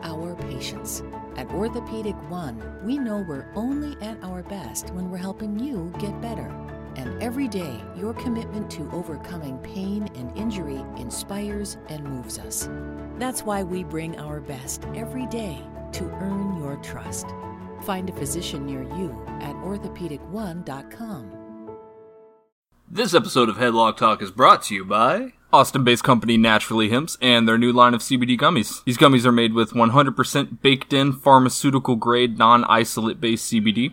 our patients. At Orthopedic One, we know we're only at our best when we're helping you get better. And every day, your commitment to overcoming pain and injury inspires and moves us. That's why we bring our best every day to earn your trust. Find a physician near you at orthopedicone.com. This episode of Headlock Talk is brought to you by Austin-based company Naturally Hims and their new line of CBD gummies. These gummies are made with 100% baked-in, pharmaceutical-grade, non-isolate-based CBD.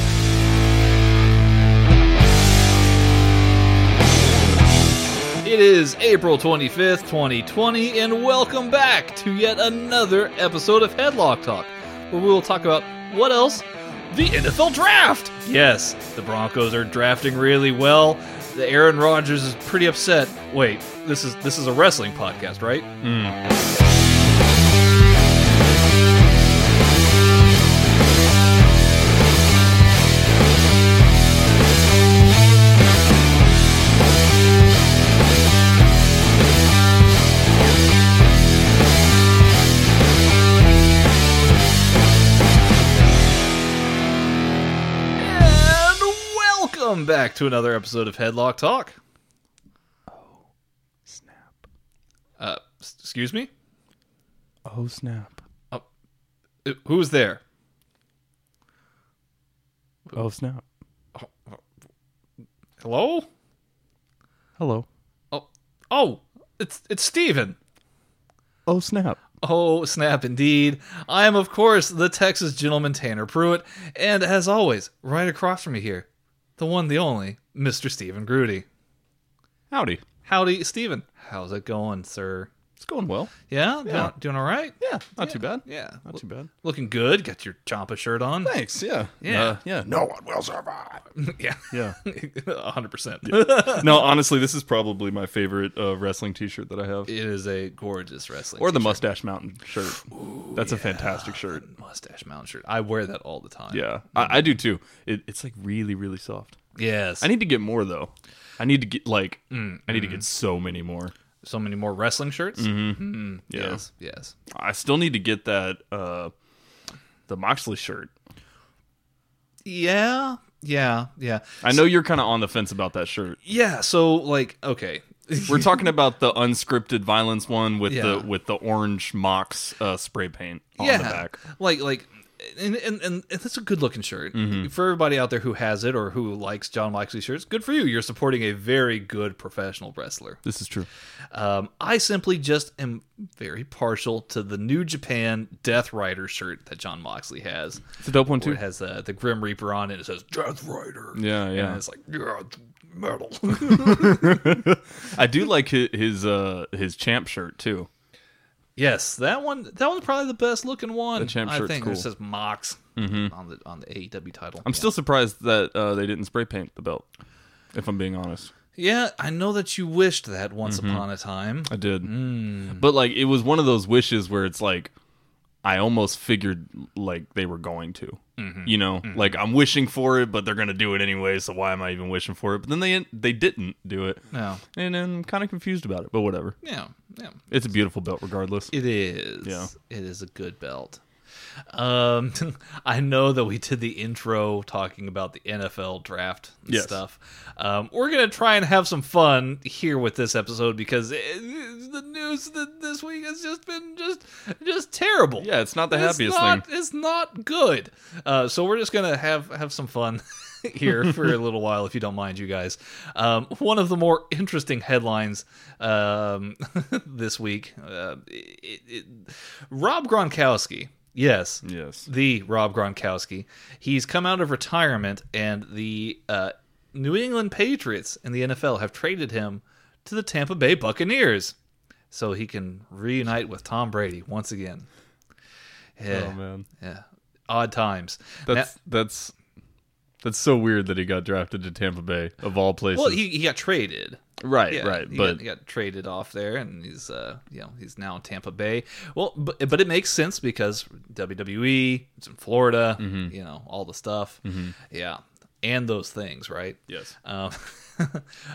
It is April 25th, 2020, and welcome back to yet another episode of Headlock Talk, where we will talk about, what else? The NFL Draft! Yes, the Broncos are drafting really well. The Aaron Rodgers is pretty upset. Wait, this is a wrestling podcast, right? Welcome back to another episode of Headlock Talk. Oh, snap. Excuse me? Oh, snap. Who's there? Oh, snap. Hello? Hello. Oh, it's Steven. Oh, snap. Oh, snap indeed. I am, of course, the Texas gentleman, Tanner Pruitt. And as always, right across from me here, the one, the only, Mr. Stephen Grudy. Howdy. Howdy, Stephen. How's it going, sir? It's going well. Yeah? Yeah. Doing all right? Yeah. Not too bad. Yeah. Not too bad. Looking good. Got your Ciampa shirt on. Thanks. Yeah. Yeah. Yeah. No one will survive. Yeah. Yeah. 100%. Yeah. No, honestly, this is probably my favorite wrestling t-shirt that I have. It is a gorgeous wrestling t-shirt. Or the Mustache Mountain shirt. Ooh, that's a fantastic shirt. Mustache Mountain shirt. I wear that all the time. Yeah. I do, too. It's like really, really soft. Yes. I need to get more, though. I need to get, like, I need to get so many more. So many more wrestling shirts? Mm-hmm. Mm-hmm. Yeah. Yes. I still need to get that, the Moxley shirt. Yeah. I know you're kind of on the fence about that shirt. Yeah, so, like, okay. We're talking about the unscripted violence one with the orange Mox spray paint on the back. And that's a good-looking shirt. Mm-hmm. For everybody out there who has it or who likes Jon Moxley shirts, good for you. You're supporting a very good professional wrestler. This is true. I simply just am very partial to the New Japan Death Rider shirt that Jon Moxley has. It's a dope one, too. It has the Grim Reaper on it. It says, Death Rider. Yeah. And it's like, it's metal. I do like his champ shirt, too. Yes, that one's probably the best looking one. The champ shirt's I think cool. It says Mox on the AEW title. I'm still surprised that they didn't spray paint the belt, if I'm being honest. Yeah, I know that you wished that once upon a time. I did. But, like, it was one of those wishes where it's like, I almost figured, like, they were going to. You know? Like, I'm wishing for it, but they're going to do it anyway, so why am I even wishing for it? But then they didn't do it. No. And I'm kind of confused about it, but whatever. Yeah. Yeah. It's a beautiful belt, regardless. It is. Yeah. It is a good belt. I know that we did the intro talking about the NFL draft and stuff. We're going to try and have some fun here with this episode because the news this week has just been just terrible. Yeah, it's not the happiest thing. It's not good. So we're just going to have some fun here for a little while, if you don't mind, you guys. One of the more interesting headlines this week, Rob Gronkowski. Yes. The Rob Gronkowski. He's come out of retirement, and the New England Patriots and the NFL have traded him to the Tampa Bay Buccaneers so he can reunite with Tom Brady once again. Yeah. Oh, man. Yeah. Odd times. That's so weird that he got drafted to Tampa Bay, of all places. Well, he got traded. Right, yeah, right. He got traded off there, and he's now in Tampa Bay. Well, but it makes sense because WWE, it's in Florida, all the stuff. Yeah, and those things, right? Yes.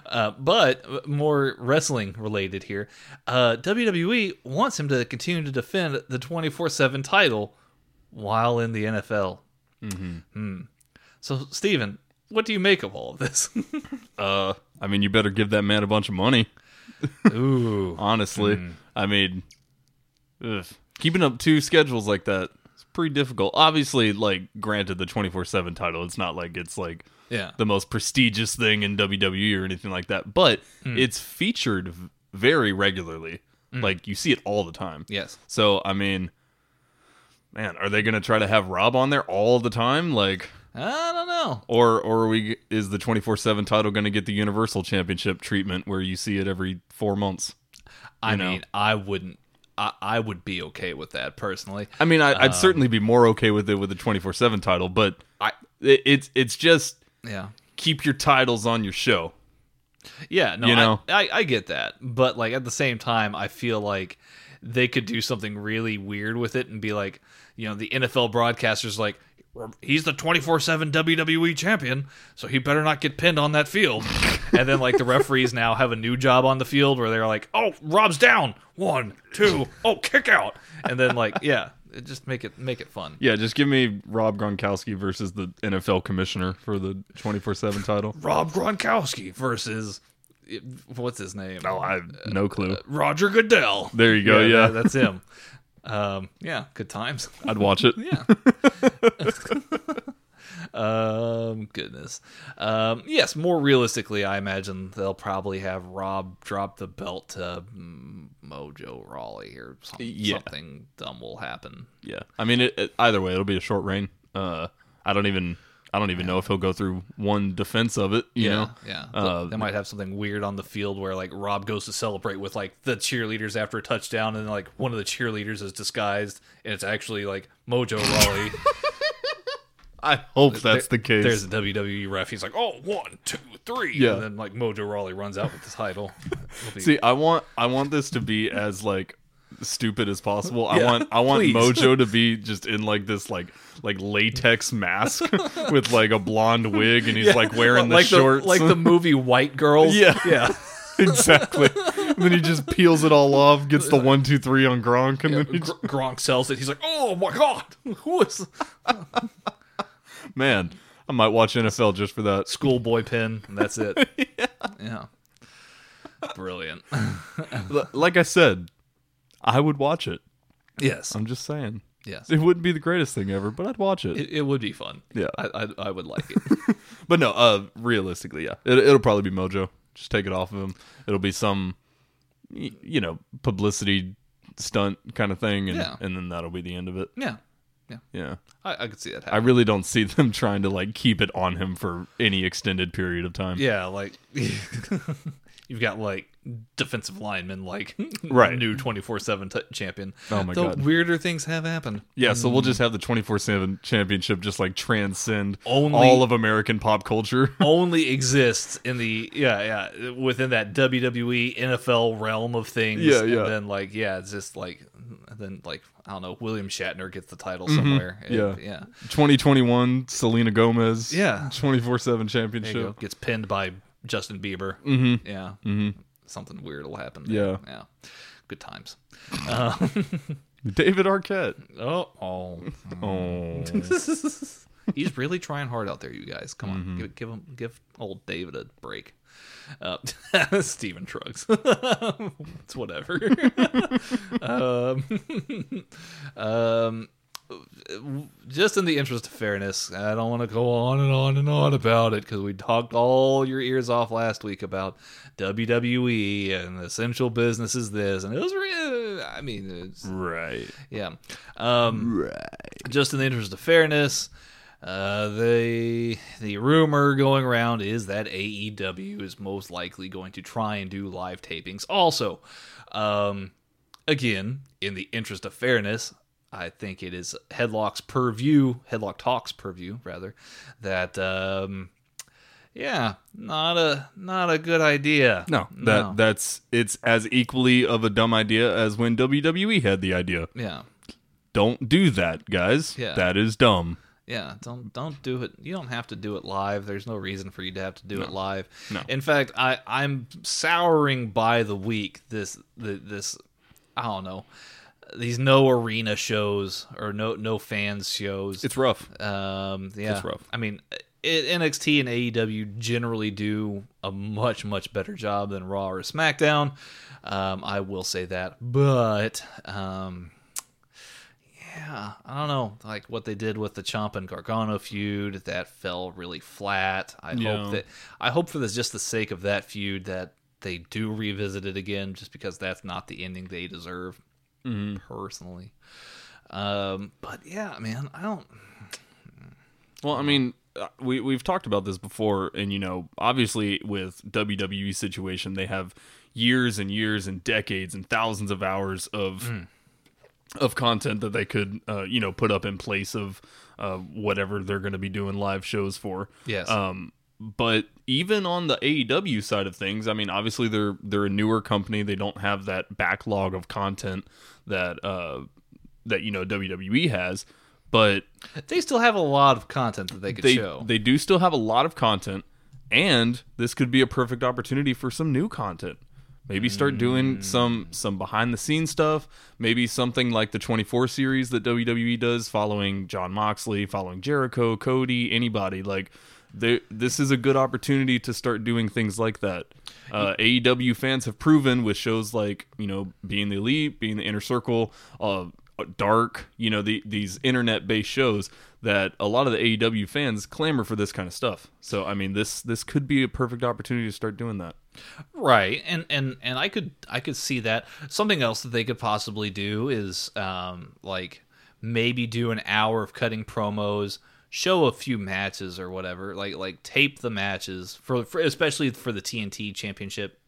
But more wrestling related here. WWE wants him to continue to defend the 24/7 title while in the NFL. So, Steven, what do you make of all of this? I mean, you better give that man a bunch of money. Ooh. Honestly. I mean, keeping up two schedules like that is pretty difficult. Obviously, like, granted, the 24/7 title, it's not like it's, like, the most prestigious thing in WWE or anything like that. But it's featured very regularly. Like, you see it all the time. Yes. So, I mean, man, are they going to try to have Rob on there all the time? Like, I don't know. Or is the 24/7 title going to get the Universal Championship treatment where you see it every 4 months? I mean, I wouldn't. I would be okay with that personally. I mean, I'd certainly be more okay with it with the 24/7 title, but it's just keep your titles on your show. Yeah, no, I get that, but like at the same time, I feel like they could do something really weird with it and be like, the NFL broadcasters like. He's the 24/7 WWE champion, so he better not get pinned on that field. And then, like, the referees now have a new job on the field where they're like, oh, Rob's down. 1, 2, oh, kick out. And then, like, just make it fun. Yeah, just give me Rob Gronkowski versus the NFL commissioner for the 24/7 title. Rob Gronkowski versus... What's his name? Oh, I have no clue. Roger Goodell. There you go, yeah. That's him. Good times. I'd watch it. Goodness. Yes, more realistically, I imagine they'll probably have Rob drop the belt to Mojo Rawley or something. Yeah. Something dumb will happen. Yeah. I mean, either way, it'll be a short reign. I don't even know if he'll go through one defense of it. You know? Yeah. They might have something weird on the field where like Rob goes to celebrate with like the cheerleaders after a touchdown, and like one of the cheerleaders is disguised, and it's actually like Mojo Rawley. I hope that's the case. There's a WWE ref. He's like, oh, 1, 2, 3, and then like Mojo Rawley runs out with the title. See, I want this to be as like stupid as possible. Yeah, I want Mojo to be just in like this like latex mask with like a blonde wig, and he's like wearing the shorts like the movie White Girls. Yeah exactly. And then he just peels it all off, gets the 1, 2, 3 on Gronk, and then Gronk sells it. He's like, oh my god, who is man, I might watch NFL just for that schoolboy pin, and that's it. yeah brilliant. Like I said, I would watch it. Yes. I'm just saying. Yes. It wouldn't be the greatest thing ever, but I'd watch it. It would be fun. Yeah. I would like it. But no, realistically, yeah. It'll probably be Mojo. Just take it off of him. It'll be some, publicity stunt kind of thing, and then that'll be the end of it. Yeah. Yeah. Yeah. I could see that happening. I really don't see them trying to, like, keep it on him for any extended period of time. Yeah, like... you've got like defensive linemen, like right. new 24/7 champion. Oh my god! Weirder things have happened. Yeah, so we'll just have the 24/7 championship just like transcend all of American pop culture. Only exists in the within that WWE NFL realm of things. Yeah, yeah. And then like it's just like then like I don't know, William Shatner gets the title somewhere. And, 2021 Selena Gomez. Yeah, 24/7 championship gets pinned by Justin Bieber. Mm-hmm. Yeah. Mm-hmm. Something weird will happen there. Yeah. Yeah. Good times. David Arquette. Oh. He's really trying hard out there, you guys. Come on. Mm-hmm. Give old David a break. Steven Trucks. It's whatever. Just in the interest of fairness, I don't want to go on and on and on about it because we talked all your ears off last week about WWE and essential business is this, and it was just in the interest of fairness, the rumor going around is that AEW is most likely going to try and do live tapings also. Again, in the interest of fairness, I think it is Headlock Talk's purview, rather, that not a good idea. It's as equally of a dumb idea as when WWE had the idea. Yeah, don't do that, guys. Yeah. That is dumb. Yeah, don't do it. You don't have to do it live. There's no reason for you to have to do it live. No. In fact, I'm souring by the week. This I don't know. These no arena shows or no fans shows. It's rough. It's rough. I mean, NXT and AEW generally do a much, much better job than Raw or SmackDown. I will say that. But, I don't know. Like what they did with the Ciampa and Gargano feud, that fell really flat. I hope for this, just the sake of that feud, that they do revisit it again, just because that's not the ending they deserve. Mm-hmm. Personally, but yeah, man, I don't. Well, I mean, we've talked about this before, and you know, obviously, with WWE situation, they have years and years and decades and thousands of hours of content that they could, put up in place of whatever they're going to be doing live shows for. Yes. But even on the AEW side of things, I mean, obviously they're a newer company. They don't have that backlog of content that WWE has, but they still have a lot of content that they could show. They do still have a lot of content, and this could be a perfect opportunity for some new content. Maybe start doing some behind-the-scenes stuff. Maybe something like the 24 series that WWE does, following Jon Moxley, following Jericho, Cody, anybody. Like, this is a good opportunity to start doing things like that. AEW fans have proven with shows like, Being the Elite, Being the Inner Circle, Dark, these internet-based shows, that a lot of the AEW fans clamor for this kind of stuff. So, I mean, this could be a perfect opportunity to start doing that. Right, and I could see that. Something else that they could possibly do is maybe do an hour of cutting promos, show a few matches or whatever, like tape the matches for especially for the TNT Championship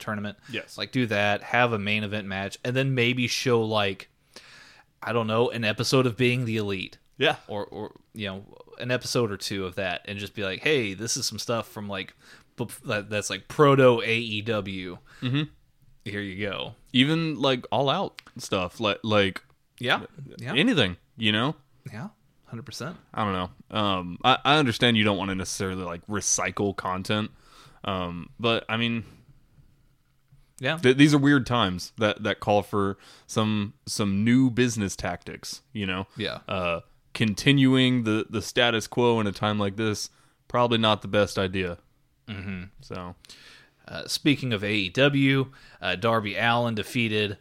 tournament. Yes, like do that, have a main event match, and then maybe show like I don't know an episode of Being the Elite. Yeah, or an episode or two of that, and just be like, hey, this is some stuff from like. That's like proto AEW. Mm-hmm. Here you go. Even like All Out stuff, like anything, Yeah, 100%. I don't know. I understand you don't want to necessarily like recycle content, but I mean, yeah, these are weird times that call for some new business tactics. Yeah, continuing the status quo in a time like this, probably not the best idea. Mm-hmm. So, speaking of AEW, Darby Allin defeated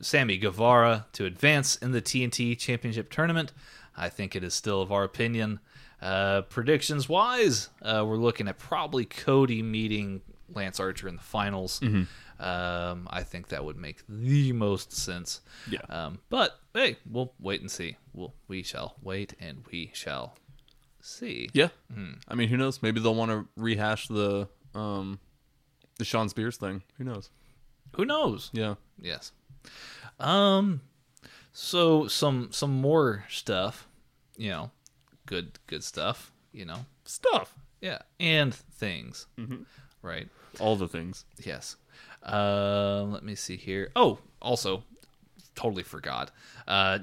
Sammy Guevara to advance in the TNT Championship tournament. I think it is still of our opinion. Predictions wise, we're looking at probably Cody meeting Lance Archer in the finals. Mm-hmm. I think that would make the most sense. Yeah. But hey, we'll wait and see. We shall wait and we shall. See. Yeah. I mean, who knows? Maybe they'll want to rehash the The Sean Spears thing. Who knows? Who knows? Yeah. Yes. So some more stuff, you know, good stuff, you know, stuff. Yeah. And things. Mm-hmm. Right. All the things. Yes. Let me see here. Oh, also totally forgot.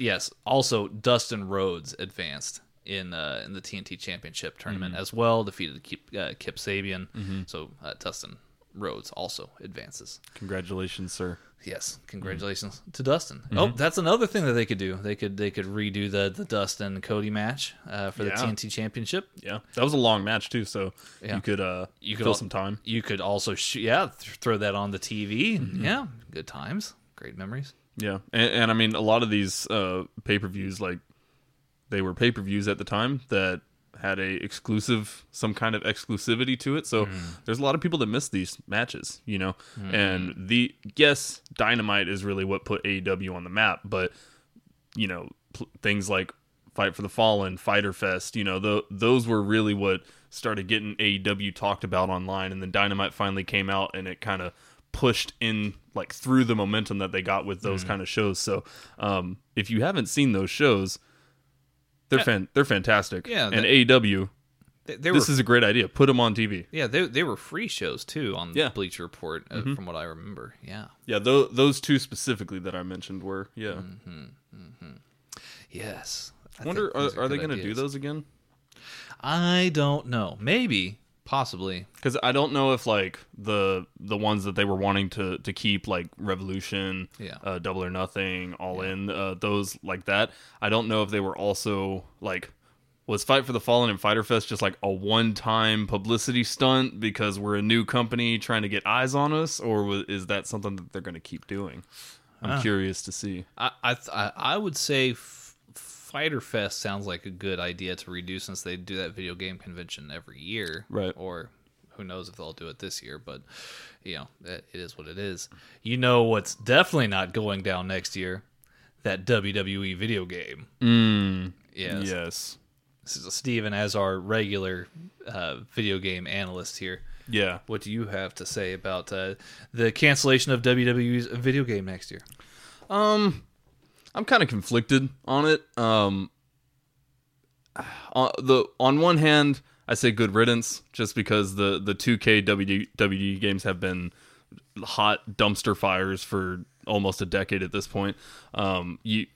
Yes. Also Dustin Rhodes advanced in the TNT Championship tournament as well. Defeated Kip Sabian. Mm-hmm. So Dustin Rhodes also advances. Congratulations, sir. Yes, congratulations to Dustin. Mm-hmm. Oh, that's another thing that they could do. They could redo the Dustin Cody match for the TNT Championship. Yeah, that was a long match too. So you could fill some time. You could also throw that on the TV. Mm-hmm. Yeah, good times, great memories. Yeah, and I mean a lot of these pay-per-views, like they were pay-per-views at the time that had some kind of exclusivity to it. So there's a lot of people that miss these matches, you know. And Dynamite is really what put AEW on the map, but you know, things like Fight for the Fallen, Fyter Fest, you know, those were really what started getting AEW talked about online, and then Dynamite finally came out and it kind of pushed in like through the momentum that they got with those kind of shows. So, if you haven't seen those shows, they're fantastic. Yeah, and AEW, this is a great idea. Put them on TV. Yeah, they were free shows too on Bleacher Report, from what I remember. Yeah, yeah, those two specifically that I mentioned were Yes, I wonder are they going to do those again? I don't know. Maybe, possibly, because I don't know if like the ones that they were wanting to keep, like Revolution, Double or Nothing, All In, those like that. I don't know if they were also like, was Fight for the Fallen and Fyter Fest just like a one-time publicity stunt because we're a new company trying to get eyes on us, or is that something that they're going to keep doing? I'm curious to see. I would say Fyter Fest sounds like a good idea to redo, since they do that video game convention every year. Right. Or who knows if they'll do it this year, but you know, it is what it is. You know what's definitely not going down next year? That WWE video game. Yes. This is Steven as our regular video game analyst here. Yeah. What do you have to say about the cancellation of WWE's video game next year? I'm kind of conflicted on it. On one hand, I say good riddance, just because the 2K WWE games have been hot dumpster fires for almost a decade at this point. You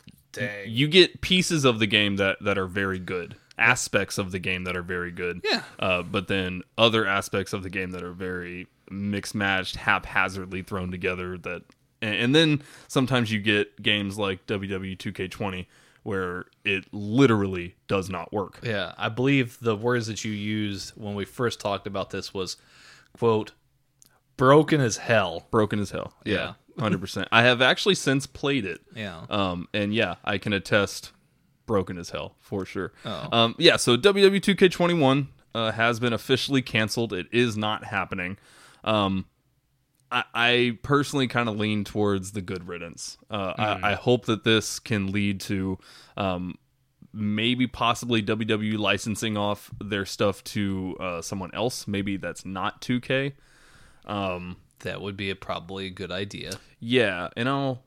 get pieces of the game that are very good, aspects of the game that are very good. Yeah. But then other aspects of the game that are very mixed-matched, haphazardly thrown together that... And then sometimes you get games like WWE 2K20 where it literally does not work. Yeah, I believe the words that you used when we first talked about this was, quote, broken as hell. Broken as hell. Yeah, 100%. I have actually since played it. Yeah. And yeah, I can attest broken as hell for sure. Oh. Yeah, so WWE 2K21 has been officially canceled. It is not happening. I personally kind of lean towards the good riddance. I hope that this can lead to maybe possibly WWE licensing off their stuff to someone else. Maybe that's not 2K. That would be probably a good idea. Yeah, and I'll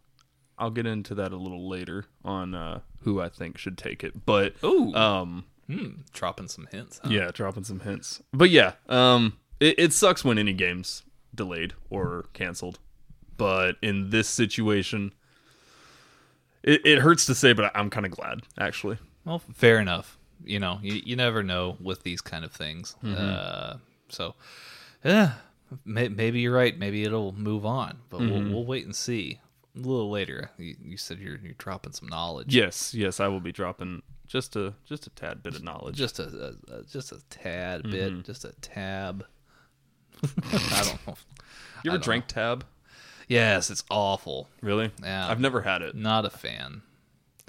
get into that a little later on who I think should take it. But dropping some hints. Huh? Yeah, dropping some hints. But yeah, it sucks when any game's delayed or canceled, but in this situation it hurts to say, but I'm kind of glad, actually. Well, fair enough. You know, you never know with these kind of things. So yeah, maybe you're right, maybe it'll move on, but we'll wait and see. A little later, you said you're dropping some knowledge. Yes, I will be dropping just a tad bit of knowledge, just a tad bit, just a tab. I don't know. You ever drank Tab? Yes, it's awful. Really? Yeah. I've never had it. Not a fan.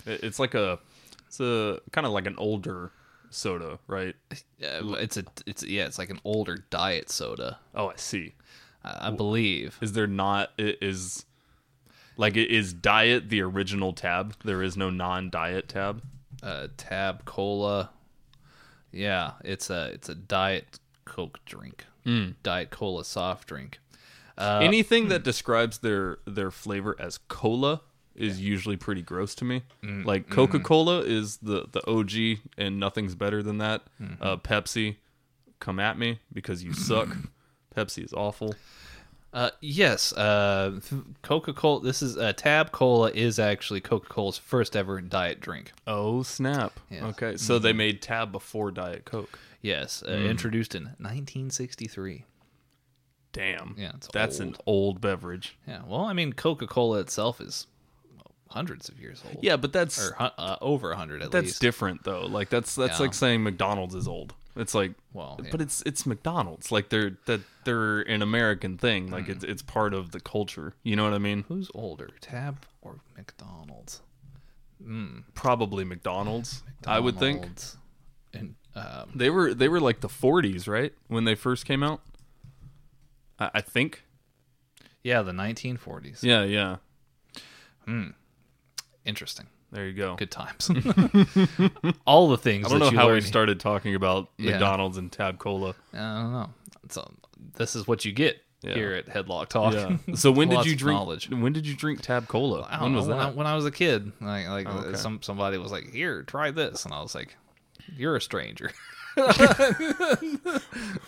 It's like it's a kind of like an older soda, right? It's like an older diet soda. Oh, I see. I believe. Is diet the original Tab? There is no non-diet Tab. Tab Cola. Yeah, it's a diet Coke drink. Diet Cola soft drink. Anything that describes their flavor as cola is usually pretty gross to me. Like Coca-Cola is the OG, and nothing's better than that. Pepsi, come at me because you suck. Pepsi is awful. Yes, Coca-Cola, this is Tab Cola is actually Coca-Cola's first ever diet drink. Oh, snap. Yes. Okay, so they made Tab before Diet Coke. Yes, introduced in 1963. Damn. Yeah, that's old. An old beverage. Yeah, well, I mean, Coca-Cola itself is hundreds of years old. Yeah, but that's... Or over 100, at least. That's different, though. Like, that's like saying McDonald's is old. It's like, well, yeah. But it's McDonald's. Like they're an American thing. Like it's part of the culture. You know what I mean? Who's older, Tab or McDonald's? Probably McDonald's. I would think. And they were like the 40s, right, when they first came out. I think. Yeah, the 1940s. Yeah. Interesting. There you go. Good times. All the things. I don't know how we started talking about McDonald's and Tab Cola. I don't know. So this is what you get here at Headlock Talk. Yeah. So when did you drink? When did you drink Tab Cola? I don't know. When I was a kid, okay. Somebody was like, "Here, try this," and I was like, "You're a stranger."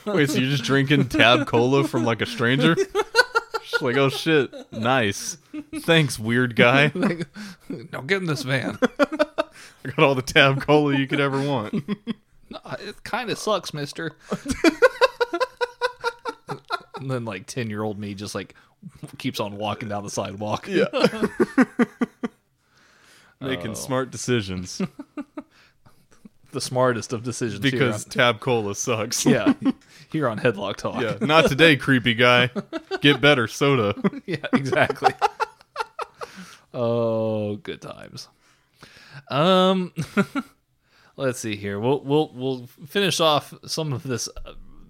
Wait, so you're just drinking Tab Cola from like a stranger? She's like, oh shit, nice. Thanks, weird guy. Like, no, get in this van. I got all the Tab Cola you could ever want. No, it kind of sucks, mister. And then like 10-year-old me just like keeps on walking down the sidewalk. Yeah. Making smart decisions. The smartest of decisions. Because Tab Cola sucks. Yeah. Here on Headlock Talk. Yeah. Not today, creepy guy. Get better soda. Yeah, exactly. Oh, good times. Let's see here. We'll finish off some of this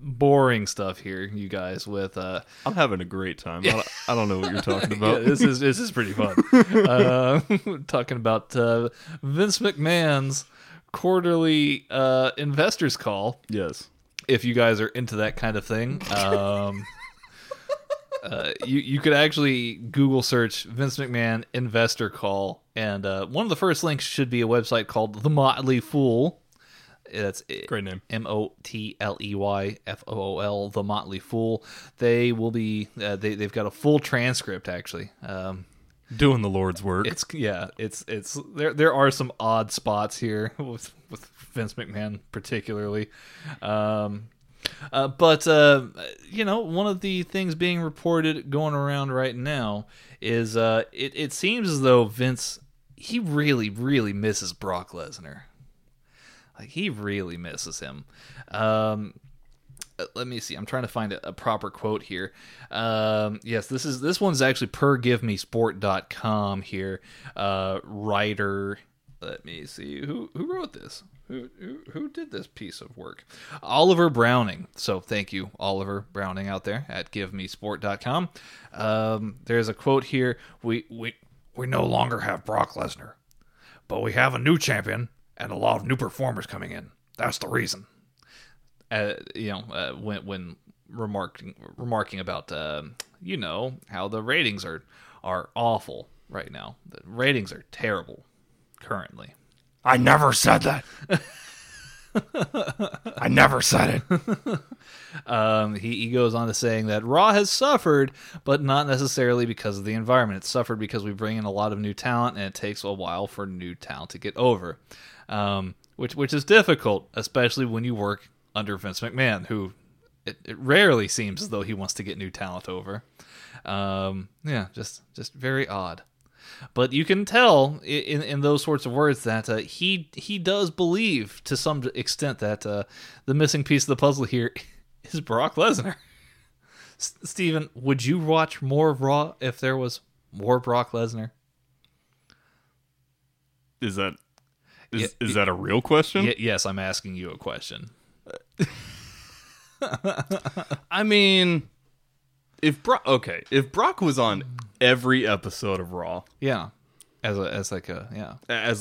boring stuff here, you guys, with I'm having a great time. I don't know what you're talking about. Yeah, this is pretty fun. Talking about Vince McMahon's quarterly investors call. Yes, if you guys are into that kind of thing. You could actually Google search Vince McMahon investor call, and one of the first links should be a website called The Motley Fool. That's great name. MOTLEY FOOL, The Motley Fool. They will be they've got a full transcript actually. Doing the Lord's work. It's there are some odd spots here with Vince McMahon particularly, but you know, one of the things being reported going around right now is it seems as though Vince, he really misses Brock Lesnar. Like, he really misses him. Let me see. I'm trying to find a proper quote here. Yes, this one's actually per GiveMeSport.com here. Writer, let me see who wrote this. Who did this piece of work? Oliver Browning. So thank you, Oliver Browning, out there at GiveMeSport.com. There's a quote here. We no longer have Brock Lesnar, but we have a new champion and a lot of new performers coming in. That's the reason. When remarking about how the ratings are awful right now. The ratings are terrible currently. I never said that. I never said it. He goes on to saying that Raw has suffered, but not necessarily because of the environment. It's suffered because we bring in a lot of new talent, and it takes a while for new talent to get over, which is difficult, especially when you work under Vince McMahon, who it rarely seems as though he wants to get new talent over. Just very odd. But you can tell in those sorts of words that he does believe to some extent that the missing piece of the puzzle here is Brock Lesnar. Steven, would you watch more Raw if there was more Brock Lesnar? Is that a real question? Yes, I'm asking you a question. I mean, if Brock was on every episode of Raw, as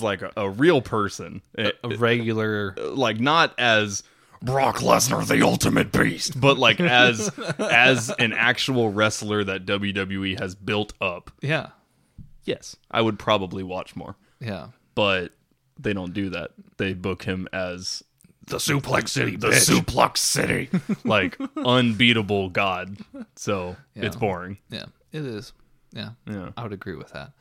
like a real person, a regular, like not as Brock Lesnar, the Ultimate Beast. But like as an actual wrestler that WWE has built up. Yeah. Yes, I would probably watch more. Yeah. But they don't do that. They book him as the Suplex City. The bitch. Suplex City. Like unbeatable god. So yeah. It's boring. Yeah, it is. Yeah. Yeah. I would agree with that.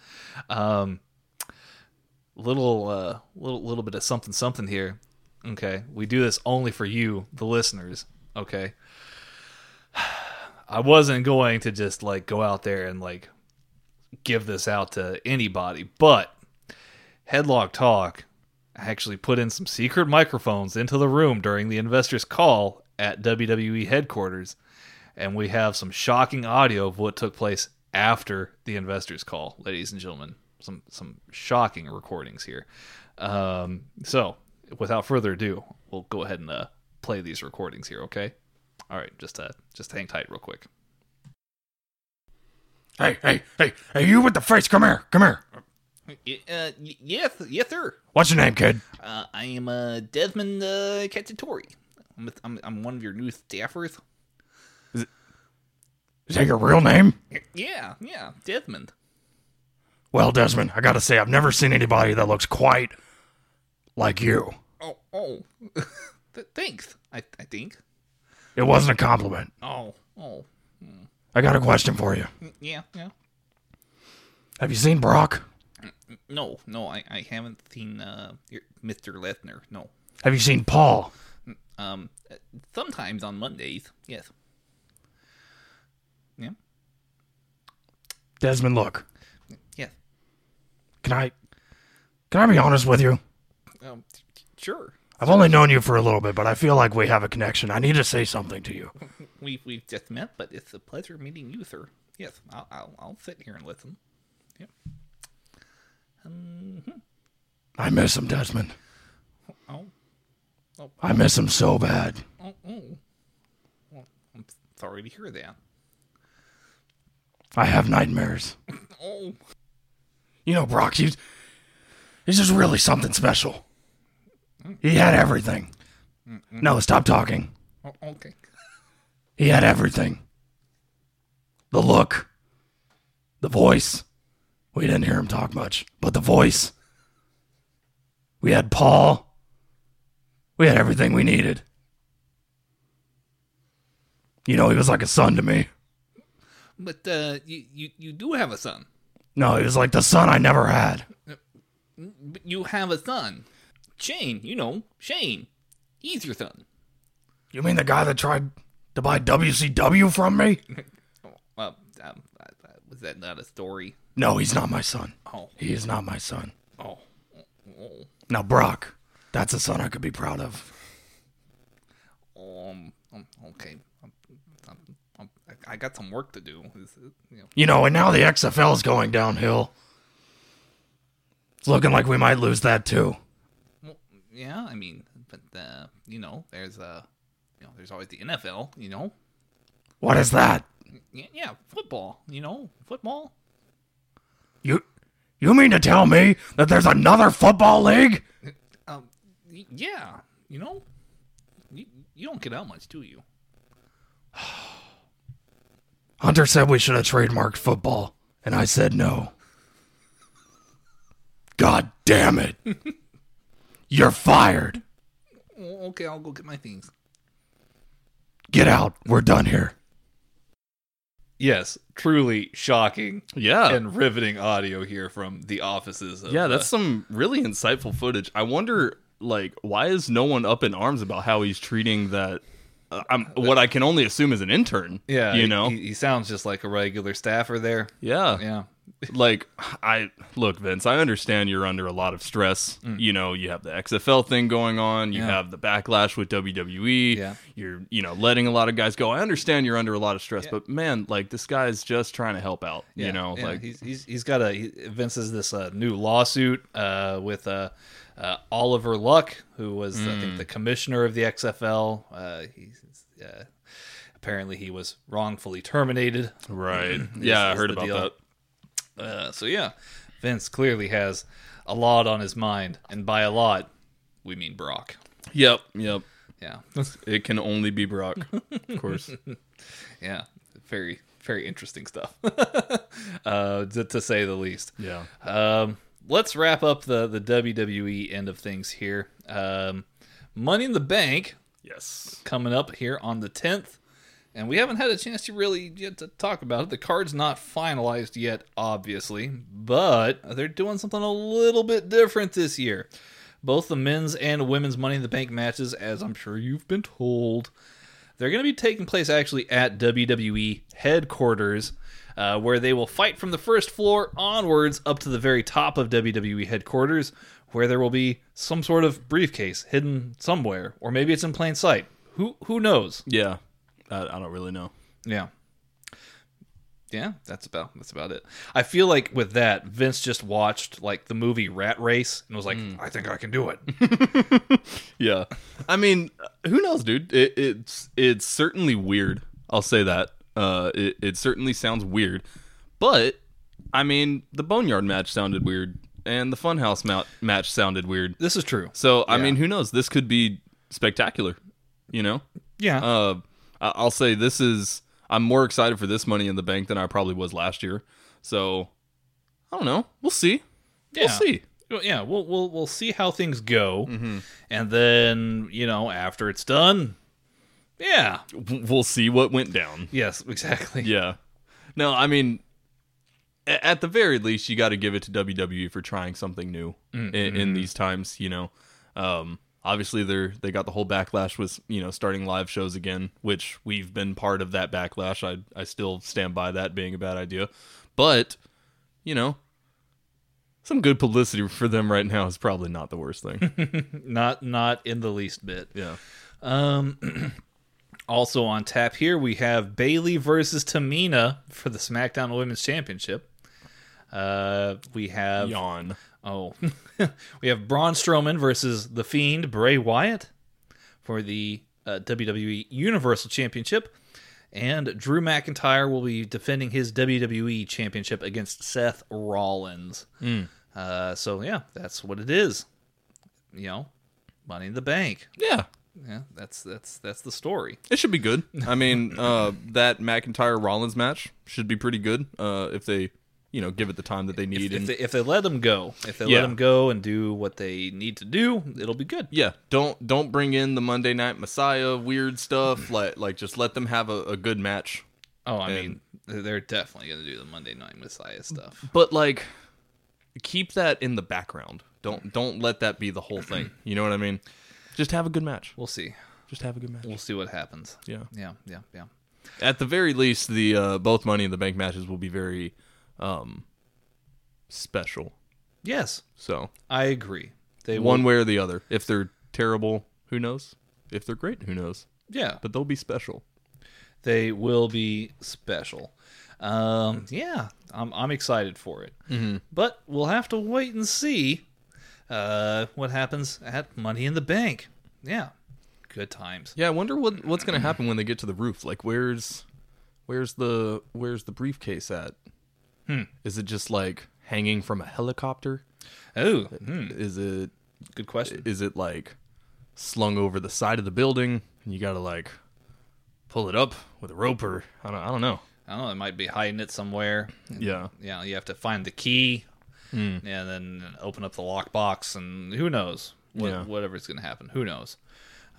Little bit of something here. Okay, we do this only for you, the listeners. Okay, I wasn't going to just like go out there and like give this out to anybody, but Headlock Talk actually put in some secret microphones into the room during the investors' call at WWE headquarters, and we have some shocking audio of what took place after the investors' call, ladies and gentlemen. Some shocking recordings here. So, without further ado, we'll go ahead and play these recordings here, okay? All right, just hang tight real quick. Hey, you with the face, come here. Yes, sir. What's your name, kid? I am Desmond Cacciatore. I'm one of your new staffers. Is that your real name? Yeah, Desmond. Well, Desmond, I gotta say, I've never seen anybody that looks quite like you. Oh. Thanks, I think. It wasn't a compliment. Oh. Mm. I got a question for you. Yeah. Have you seen Brock? No, I haven't seen Mr. Lesnar, no. Have you seen Paul? Sometimes on Mondays, yes. Yeah. Desmond, look. Can I be honest with you? Sure. I've only known you for a little bit, but I feel like we have a connection. I need to say something to you. We've just met, but it's a pleasure meeting you, sir. Yes, I'll sit here and listen. Yep. Mm-hmm. I miss him, Desmond. Oh. I miss him so bad. Oh. Well, I'm sorry to hear that. I have nightmares. Oh. You know, Brock, he's just really something special. He had everything. No, stop talking. Okay. He had everything. The look. The voice. We didn't hear him talk much, but the voice. We had Paul. We had everything we needed. You know, he was like a son to me. But you do have a son. No, he was like the son I never had. But you have a son. Shane, Shane. He's your son. You mean the guy that tried to buy WCW from me? Well, was that not a story? No, he's not my son. Oh. He is not my son. Oh. Now, Brock, that's a son I could be proud of. Okay. I got some work to do. And now the XFL is going downhill. It's looking like we might lose that too. Well, yeah, I mean, but there's always the NFL. What is that? Yeah, football. Football. You mean to tell me that there's another football league? Yeah. You don't get out much, do you? Hunter said we should have trademarked football, and I said no. God damn it. You're fired. Okay, I'll go get my things. Get out. We're done here. Yes, truly shocking and riveting audio here from the offices. That's some really insightful footage. I wonder, why is no one up in arms about how he's treating that? What I can only assume is an intern. Yeah, he sounds just like a regular staffer there. Yeah. Vince, I understand you're under a lot of stress. Mm. You have the XFL thing going on. You have the backlash with WWE. Yeah. You're letting a lot of guys go. I understand you're under a lot of stress, but man, this guy's just trying to help out. Yeah. He's got Vince has this new lawsuit with Oliver Luck, who was, I think, the commissioner of the XFL. He's apparently he was wrongfully terminated. Right. I heard about that. Vince clearly has a lot on his mind. And by a lot, we mean Brock. Yep. Yeah. It can only be Brock, of course. Yeah. Very, very interesting stuff, to say the least. Yeah. Let's wrap up the WWE end of things here. Money in the Bank. Yes. Coming up here on the 10th. And we haven't had a chance to really yet to talk about it. The card's not finalized yet, obviously, but they're doing something a little bit different this year. Both the men's and women's Money in the Bank matches, as I'm sure you've been told, they're going to be taking place actually at WWE headquarters, where they will fight from the first floor onwards up to the very top of WWE headquarters, where there will be some sort of briefcase hidden somewhere, or maybe it's in plain sight. Who knows? Yeah. I don't really know. Yeah, that's about it. I feel like with that, Vince just watched like the movie Rat Race and was like, I think I can do it. Yeah, I mean, who knows, dude? It's certainly weird. I'll say that. It certainly sounds weird, but I mean, the Boneyard match sounded weird, and the Funhouse match sounded weird. This is true. So I mean, who knows? This could be spectacular. You know? Yeah. I'll say this is... I'm more excited for this Money in the Bank than I probably was last year. So, I don't know. We'll see. Yeah. We'll see. Yeah, we'll see how things go. Mm-hmm. And then, you know, after it's done, yeah. We'll see what went down. Yes, exactly. Yeah. No, I mean, at the very least, you got to give it to WWE for trying something new in these times, you know. Obviously, they got the whole backlash with, you know, starting live shows again, which we've been part of that backlash. I still stand by that being a bad idea. But, you know, some good publicity for them right now is probably not the worst thing. Not in the least bit. Yeah. Also on tap here, we have Bayley versus Tamina for the SmackDown Women's Championship. We have... Yawn. Oh, we have Braun Strowman versus The Fiend, Bray Wyatt, for the WWE Universal Championship. And Drew McIntyre will be defending his WWE Championship against Seth Rollins. So, yeah, that's what it is. You know, Money in the Bank. Yeah. Yeah, that's the story. It should be good. I mean, that McIntyre-Rollins match should be pretty good if they... You know, give it the time that they need. If they let them go, let them go and do what they need to do, it'll be good. Yeah, don't bring in the Monday Night Messiah weird stuff. like just let them have a good match. Oh, I mean, they're definitely gonna do the Monday Night Messiah stuff. But like, keep that in the background. Don't let that be the whole thing. You know what I mean? Just have a good match. We'll see. Just have a good match. We'll see what happens. Yeah. At the very least, the both Money in the Bank matches will be very. Special. Yes. So I agree. They one way or the other. If they're terrible, who knows? If they're great, who knows? Yeah. But they'll be special. They will be special. Yeah. I'm excited for it. Mm-hmm. But we'll have to wait and see what happens at Money in the Bank. Yeah. Good times. Yeah, I wonder what's gonna happen when they get to the roof. Like where's the briefcase at? Is it just like hanging from a helicopter? Oh, is it? Good question. Is it like slung over the side of the building and you got to like pull it up with a rope or I don't know. I don't know. It might be hiding it somewhere. Yeah. Yeah. You have to find the key and then open up the lockbox and who knows whatever's going to happen. Who knows?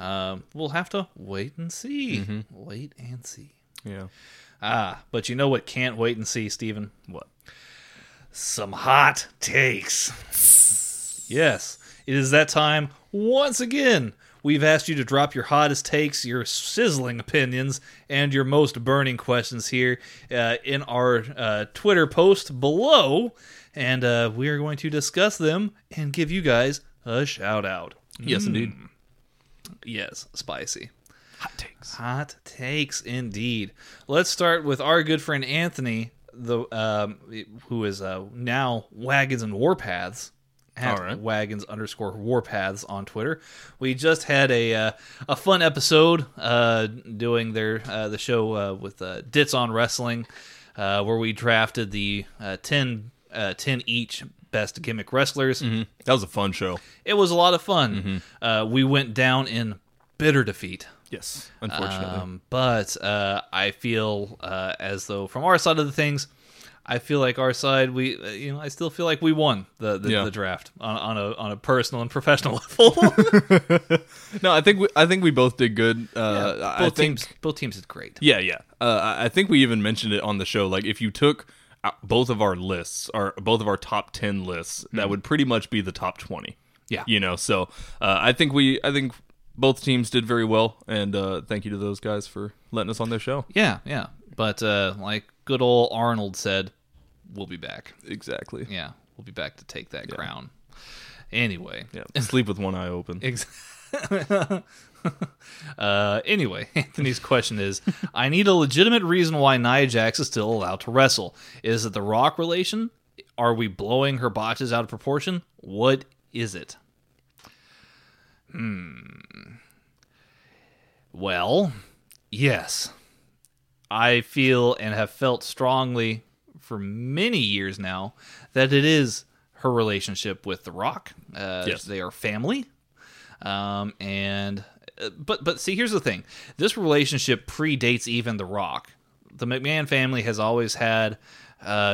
We'll have to wait and see. Mm-hmm. Wait and see. Yeah. Ah, but you know what can't wait and see, Steven? What? Some hot takes. Yes, it is that time once again. We've asked you to drop your hottest takes, your sizzling opinions, and your most burning questions here in our Twitter post below, and we are going to discuss them and give you guys a shout out. Yes, indeed. Yes, spicy. Hot takes. Hot takes, indeed. Let's start with our good friend Anthony, who is now Wagons and Warpaths, at Wagons_Warpaths on Twitter. We just had a fun episode doing the show with Dits on Wrestling, where we drafted the 10 each best gimmick wrestlers. Mm-hmm. That was a fun show. It was a lot of fun. Mm-hmm. We went down in bitter defeat. Yes, unfortunately. But I feel as though from our side of the things, I feel like our side, we, you know, I still feel like we won the draft on a personal and professional level. No, I think we both did good. Both teams did great. Yeah. I think we even mentioned it on the show. Like, if you took both of our lists, both of our top 10 lists, that would pretty much be the top 20. Yeah, you know. So I think both teams did very well, and thank you to those guys for letting us on their show. Yeah. But like good old Arnold said, we'll be back. Exactly. Yeah, we'll be back to take that crown. Anyway. Yeah. Sleep with one eye open. Exactly. Anyway, Anthony's question is, I need a legitimate reason why Nia Jax is still allowed to wrestle. Is it the Rock relation? Are we blowing her botches out of proportion? What is it? Well, yes. I feel and have felt strongly for many years now that it is her relationship with The Rock. Yes. They are family. But see, here's the thing. This relationship predates even The Rock. The McMahon family has always had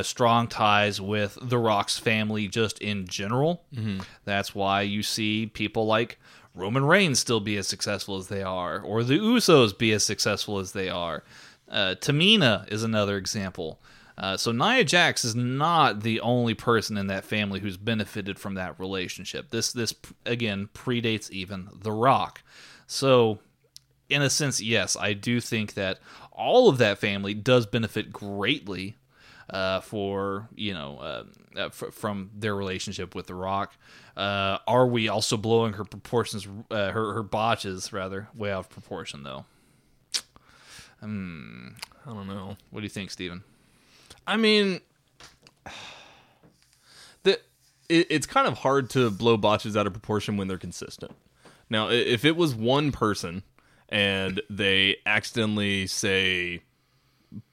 strong ties with The Rock's family just in general. Mm-hmm. That's why you see people like Roman Reigns still be as successful as they are, or the Usos be as successful as they are. Tamina is another example. So Nia Jax is not the only person in that family who's benefited from that relationship. This again predates even The Rock. So in a sense, yes, I do think that all of that family does benefit greatly from their relationship with The Rock. Are we also blowing her proportions, her botches rather, way out of proportion though? I don't know. What do you think, Steven? I mean, it's kind of hard to blow botches out of proportion when they're consistent. Now, if it was one person and they accidentally, say,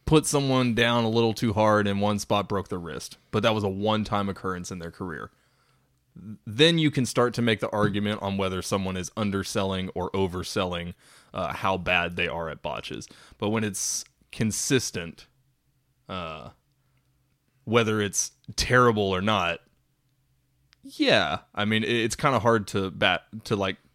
put someone down a little too hard and one spot broke their wrist, but that was a one-time occurrence in their career, then you can start to make the argument on whether someone is underselling or overselling how bad they are at botches. But when it's consistent, whether it's terrible or not, yeah, I mean, it's kind of hard to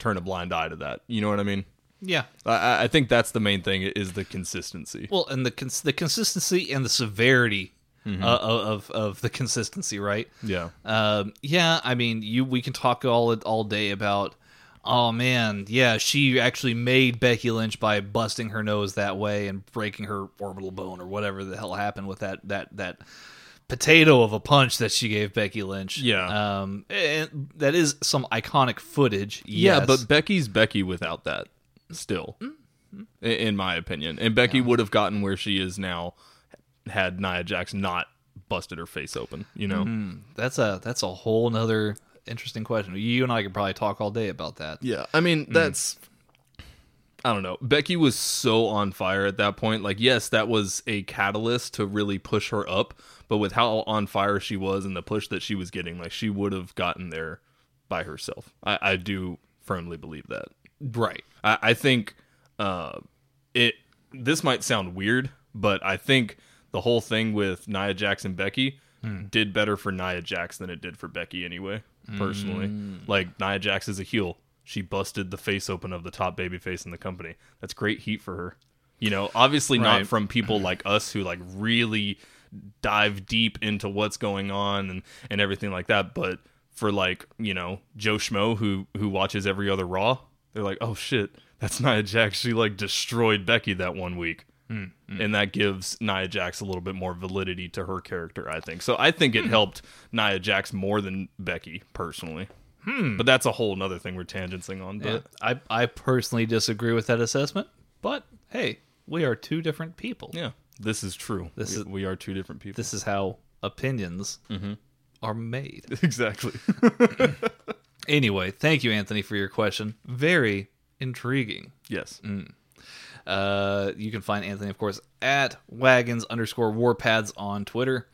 turn a blind eye to that. You know what I mean? Yeah. I think that's the main thing, is the consistency. Well, and the consistency and the severity of the consistency, right? Yeah. I mean, we can talk all day about, oh man, yeah, she actually made Becky Lynch by busting her nose that way and breaking her orbital bone or whatever the hell happened with that potato of a punch that she gave Becky Lynch. Yeah. And that is some iconic footage. Yes. Yeah, but Becky's Becky without that still, in my opinion. And Becky would have gotten where she is now had Nia Jax not busted her face open, you know? Mm-hmm. That's a whole nother interesting question. You and I could probably talk all day about that. Yeah, I mean, that's... I don't know. Becky was so on fire at that point. Like, yes, that was a catalyst to really push her up, but with how on fire she was and the push that she was getting, like, she would have gotten there by herself. I do firmly believe that. Right. I think this might sound weird, but I think the whole thing with Nia Jax and Becky did better for Nia Jax than it did for Becky anyway, personally. Like, Nia Jax is a heel. She busted the face open of the top babyface in the company. That's great heat for her. You know, obviously not from people like us who, like, really dive deep into what's going on and everything like that, but for, like, you know, Joe Schmo who watches every other Raw, they're like, oh shit, that's Nia Jax. She, like, destroyed Becky that one week. And that gives Nia Jax a little bit more validity to her character, I think. So I think it helped Nia Jax more than Becky, personally. But that's a whole other thing we're tangencing on. But yeah, I personally disagree with that assessment, but hey, we are two different people. Yeah, this is true. We are two different people. This is how opinions are made. Exactly. Anyway, thank you, Anthony, for your question. Very intriguing. Yes. You can find Anthony, of course, at wagons_warpads on Twitter.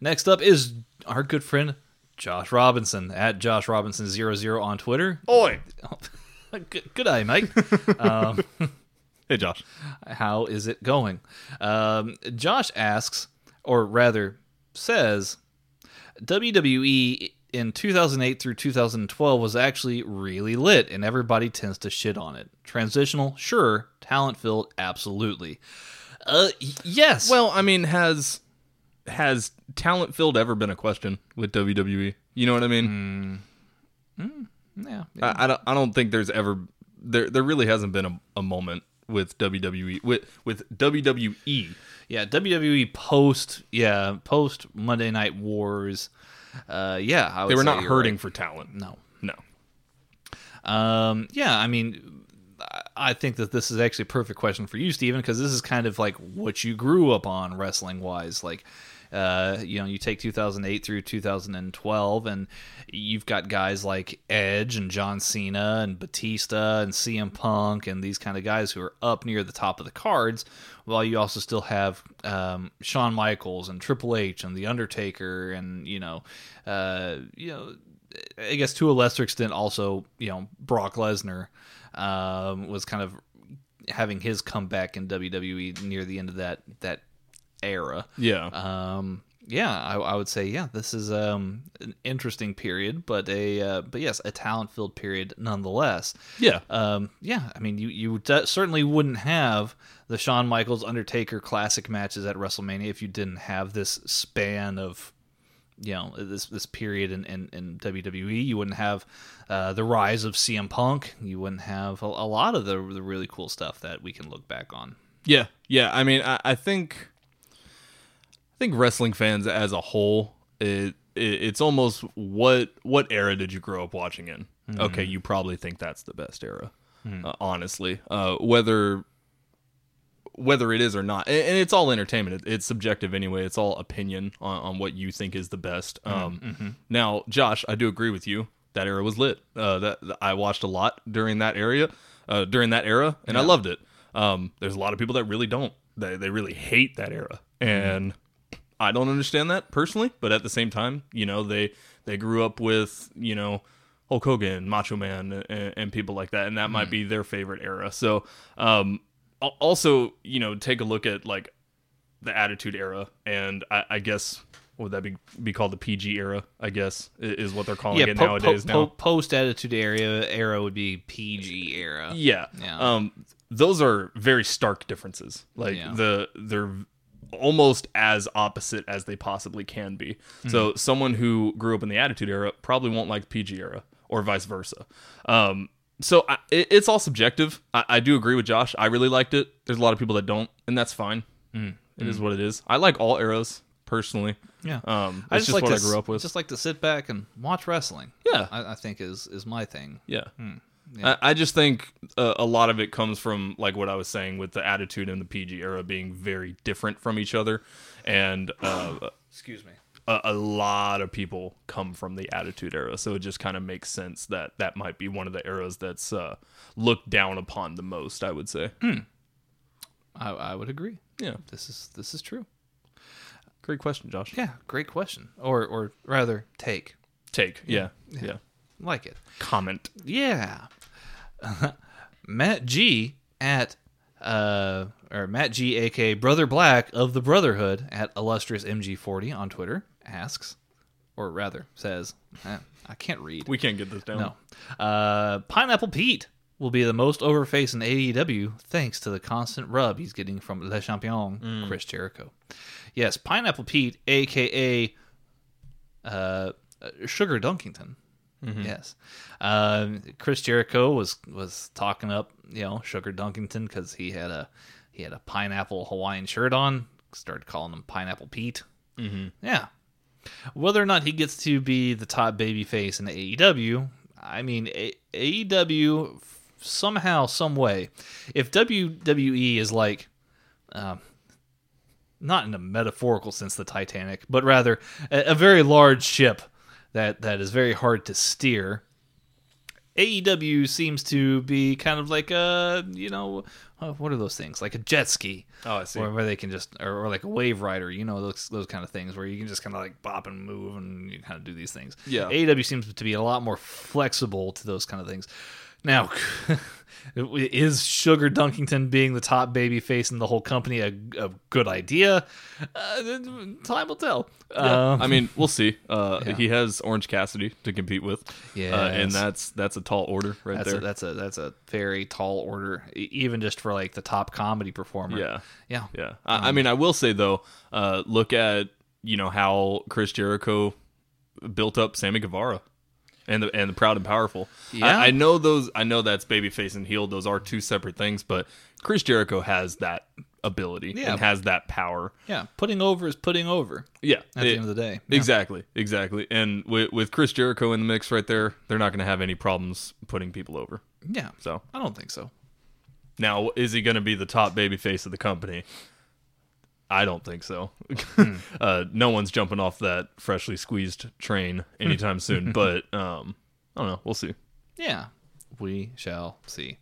Next up is our good friend Josh Robinson at Josh Robinson 00 on Twitter. Oi! Good day, mate. Hey, Josh. How is it going? Josh asks, or rather says, WWE in 2008 through 2012 was actually really lit, and everybody tends to shit on it. Transitional, sure. Talent-filled, absolutely. Yes. Well, I mean, has talent-filled ever been a question with WWE? You know what I mean? Yeah. I don't think there's ever... There really hasn't been a moment with WWE. With WWE. Yeah, WWE post Monday Night Wars... they were not hurting for talent. No. I mean, I think that this is actually a perfect question for you, Steven, because this is kind of like what you grew up on wrestling wise. Like, you take 2008 through 2012 and you've got guys like Edge and John Cena and Batista and CM Punk and these kind of guys who are up near the top of the cards, while you also still have Shawn Michaels and Triple H and The Undertaker and, I guess to a lesser extent also, Brock Lesnar was kind of having his comeback in WWE near the end of that era. I would say this is an interesting period, but a talent-filled period nonetheless. I mean, you certainly wouldn't have the Shawn Michaels Undertaker classic matches at WrestleMania if you didn't have this span of this period in WWE. You wouldn't have the rise of CM Punk. You wouldn't have a lot of the really cool stuff that we can look back on. I mean, I think wrestling fans as a whole, it's almost what era did you grow up watching in? Mm-hmm. Okay, you probably think that's the best era, honestly. Whether it is or not, and it's all entertainment. It's subjective anyway. It's all opinion on what you think is the best. Now, Josh, I do agree with you. That era was lit. That I watched a lot during that era, and I loved it. There's a lot of people that really don't. They really hate that era, and I don't understand that personally, but at the same time, they grew up with, Hulk Hogan, Macho Man, and people like that, and that might be their favorite era. So, also, take a look at, like, the Attitude Era, and I guess, what would that be called, the PG Era, I guess, is what they're calling it nowadays. Post-Attitude Era would be PG Era. Those are very stark differences. Like, they're almost as opposite as they possibly can be. Mm-hmm. So someone who grew up in the Attitude Era probably won't like the PG Era, or vice versa. So it's all subjective. I do agree with Josh. I really liked it. There's a lot of people that don't, and that's fine. Mm-hmm. It is what it is. I like all eras, personally. Yeah. I grew up with. Just like to sit back and watch wrestling. Yeah. I think is my thing. Yeah. Mm. Yeah. I just think a lot of it comes from, like, what I was saying with the Attitude and the PG Era being very different from each other, and excuse me, a lot of people come from the Attitude Era, so it just kind of makes sense that might be one of the eras that's looked down upon the most, I would say. I would agree. Yeah, this is true. Great question, Josh. Yeah, great question, or rather, take. Yeah. Like it. Comment. Yeah. Matt G aka Brother Black of the Brotherhood at illustrious MG40 on Twitter asks, or rather says, I can't read. We can't get this down. No. Pineapple Pete will be the most overface in AEW thanks to the constant rub he's getting from Le Champion, Chris Jericho. Yes, Pineapple Pete, aka Sugar Dunkington. Mm-hmm. Yes. Chris Jericho was talking up, Sugar Dunkington because he had a pineapple Hawaiian shirt on. Started calling him Pineapple Pete. Mm-hmm. Yeah. Whether or not he gets to be the top babyface in AEW, I mean, AEW somehow, some way, if WWE is like, not in a metaphorical sense, the Titanic, but rather a very large ship that is very hard to steer. AEW seems to be kind of like a, what are those things? Like a jet ski. Oh, I see. Where they can just, or like a wave rider, those kind of things where you can just kind of like bop and move and you kind of do these things. Yeah. AEW seems to be a lot more flexible to those kind of things. Now, is Sugar Dunkington being the top babyface in the whole company a good idea? Time will tell. Yeah, I mean, we'll see. He has Orange Cassidy to compete with, and that's a tall order, right? That's a very tall order, even just for like the top comedy performer. Yeah. I mean, I will say though, look at how Chris Jericho built up Sammy Guevara. And the Proud and Powerful. Yeah. I know those. I know that's babyface and heel. Those are two separate things. But Chris Jericho has that ability and has that power. Yeah, putting over is putting over. Yeah, at the end of the day. Yeah. Exactly. And with Chris Jericho in the mix right there, they're not going to have any problems putting people over. Yeah. So I don't think so. Now, is he going to be the top babyface of the company? I don't think so. No one's jumping off that freshly squeezed train anytime soon, but I don't know. We'll see. Yeah, we shall see.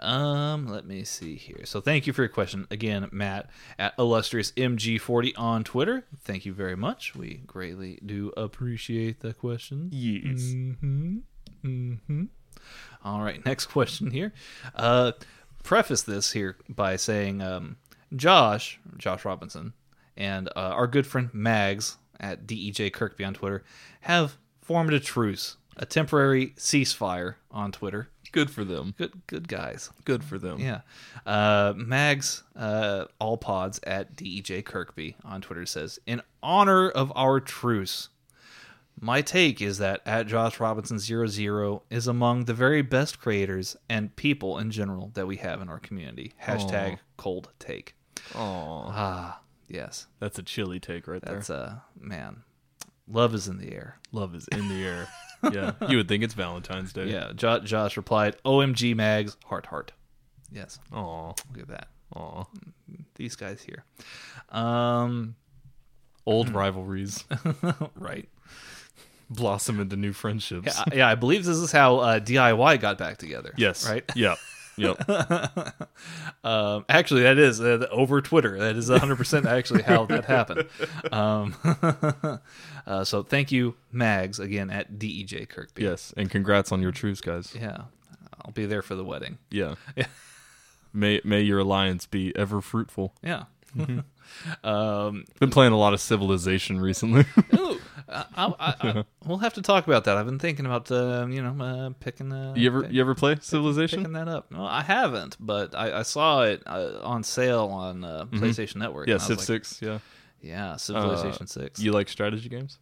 Let me see here. So thank you for your question. Again, Matt at illustriousmg40 on Twitter. Thank you very much. We greatly do appreciate the question. Yes. All right, next question here. Preface this here by saying... Josh Robinson, and our good friend Mags at DEJ Kirkby on Twitter have formed a truce, a temporary ceasefire on Twitter. Good for them. Good guys. Good for them. Yeah. Mags, all pods at DEJ Kirkby on Twitter says, in honor of our truce, my take is that at Josh Robinson 00 is among the very best creators and people in general that we have in our community. # cold take. Oh, yes, that's a chilly take right there. That's man, love is in the air. Yeah, you would think it's Valentine's Day. Yeah. Josh replied, OMG Mags, heart. Yes. Oh, look at that. Oh, these guys here. Old rivalries. Right, blossom into new friendships. Yeah, I believe this is how DIY got back together. Yes, right. Yep. Actually, that is over Twitter. That is 100% actually how that happened. So thank you, Mags, again at DEJ Kirkby. Yes, and congrats on your truce, guys. Yeah, I'll be there for the wedding. Yeah. May your alliance be ever fruitful. Yeah. Been playing a lot of Civilization recently. Ooh, we'll have to talk about that. I've been thinking about picking. You ever play Civilization? Picking that up. No, I haven't, but I saw it on sale on PlayStation Network. Yeah, Civ 6. Yeah, Civilization 6. You like strategy games?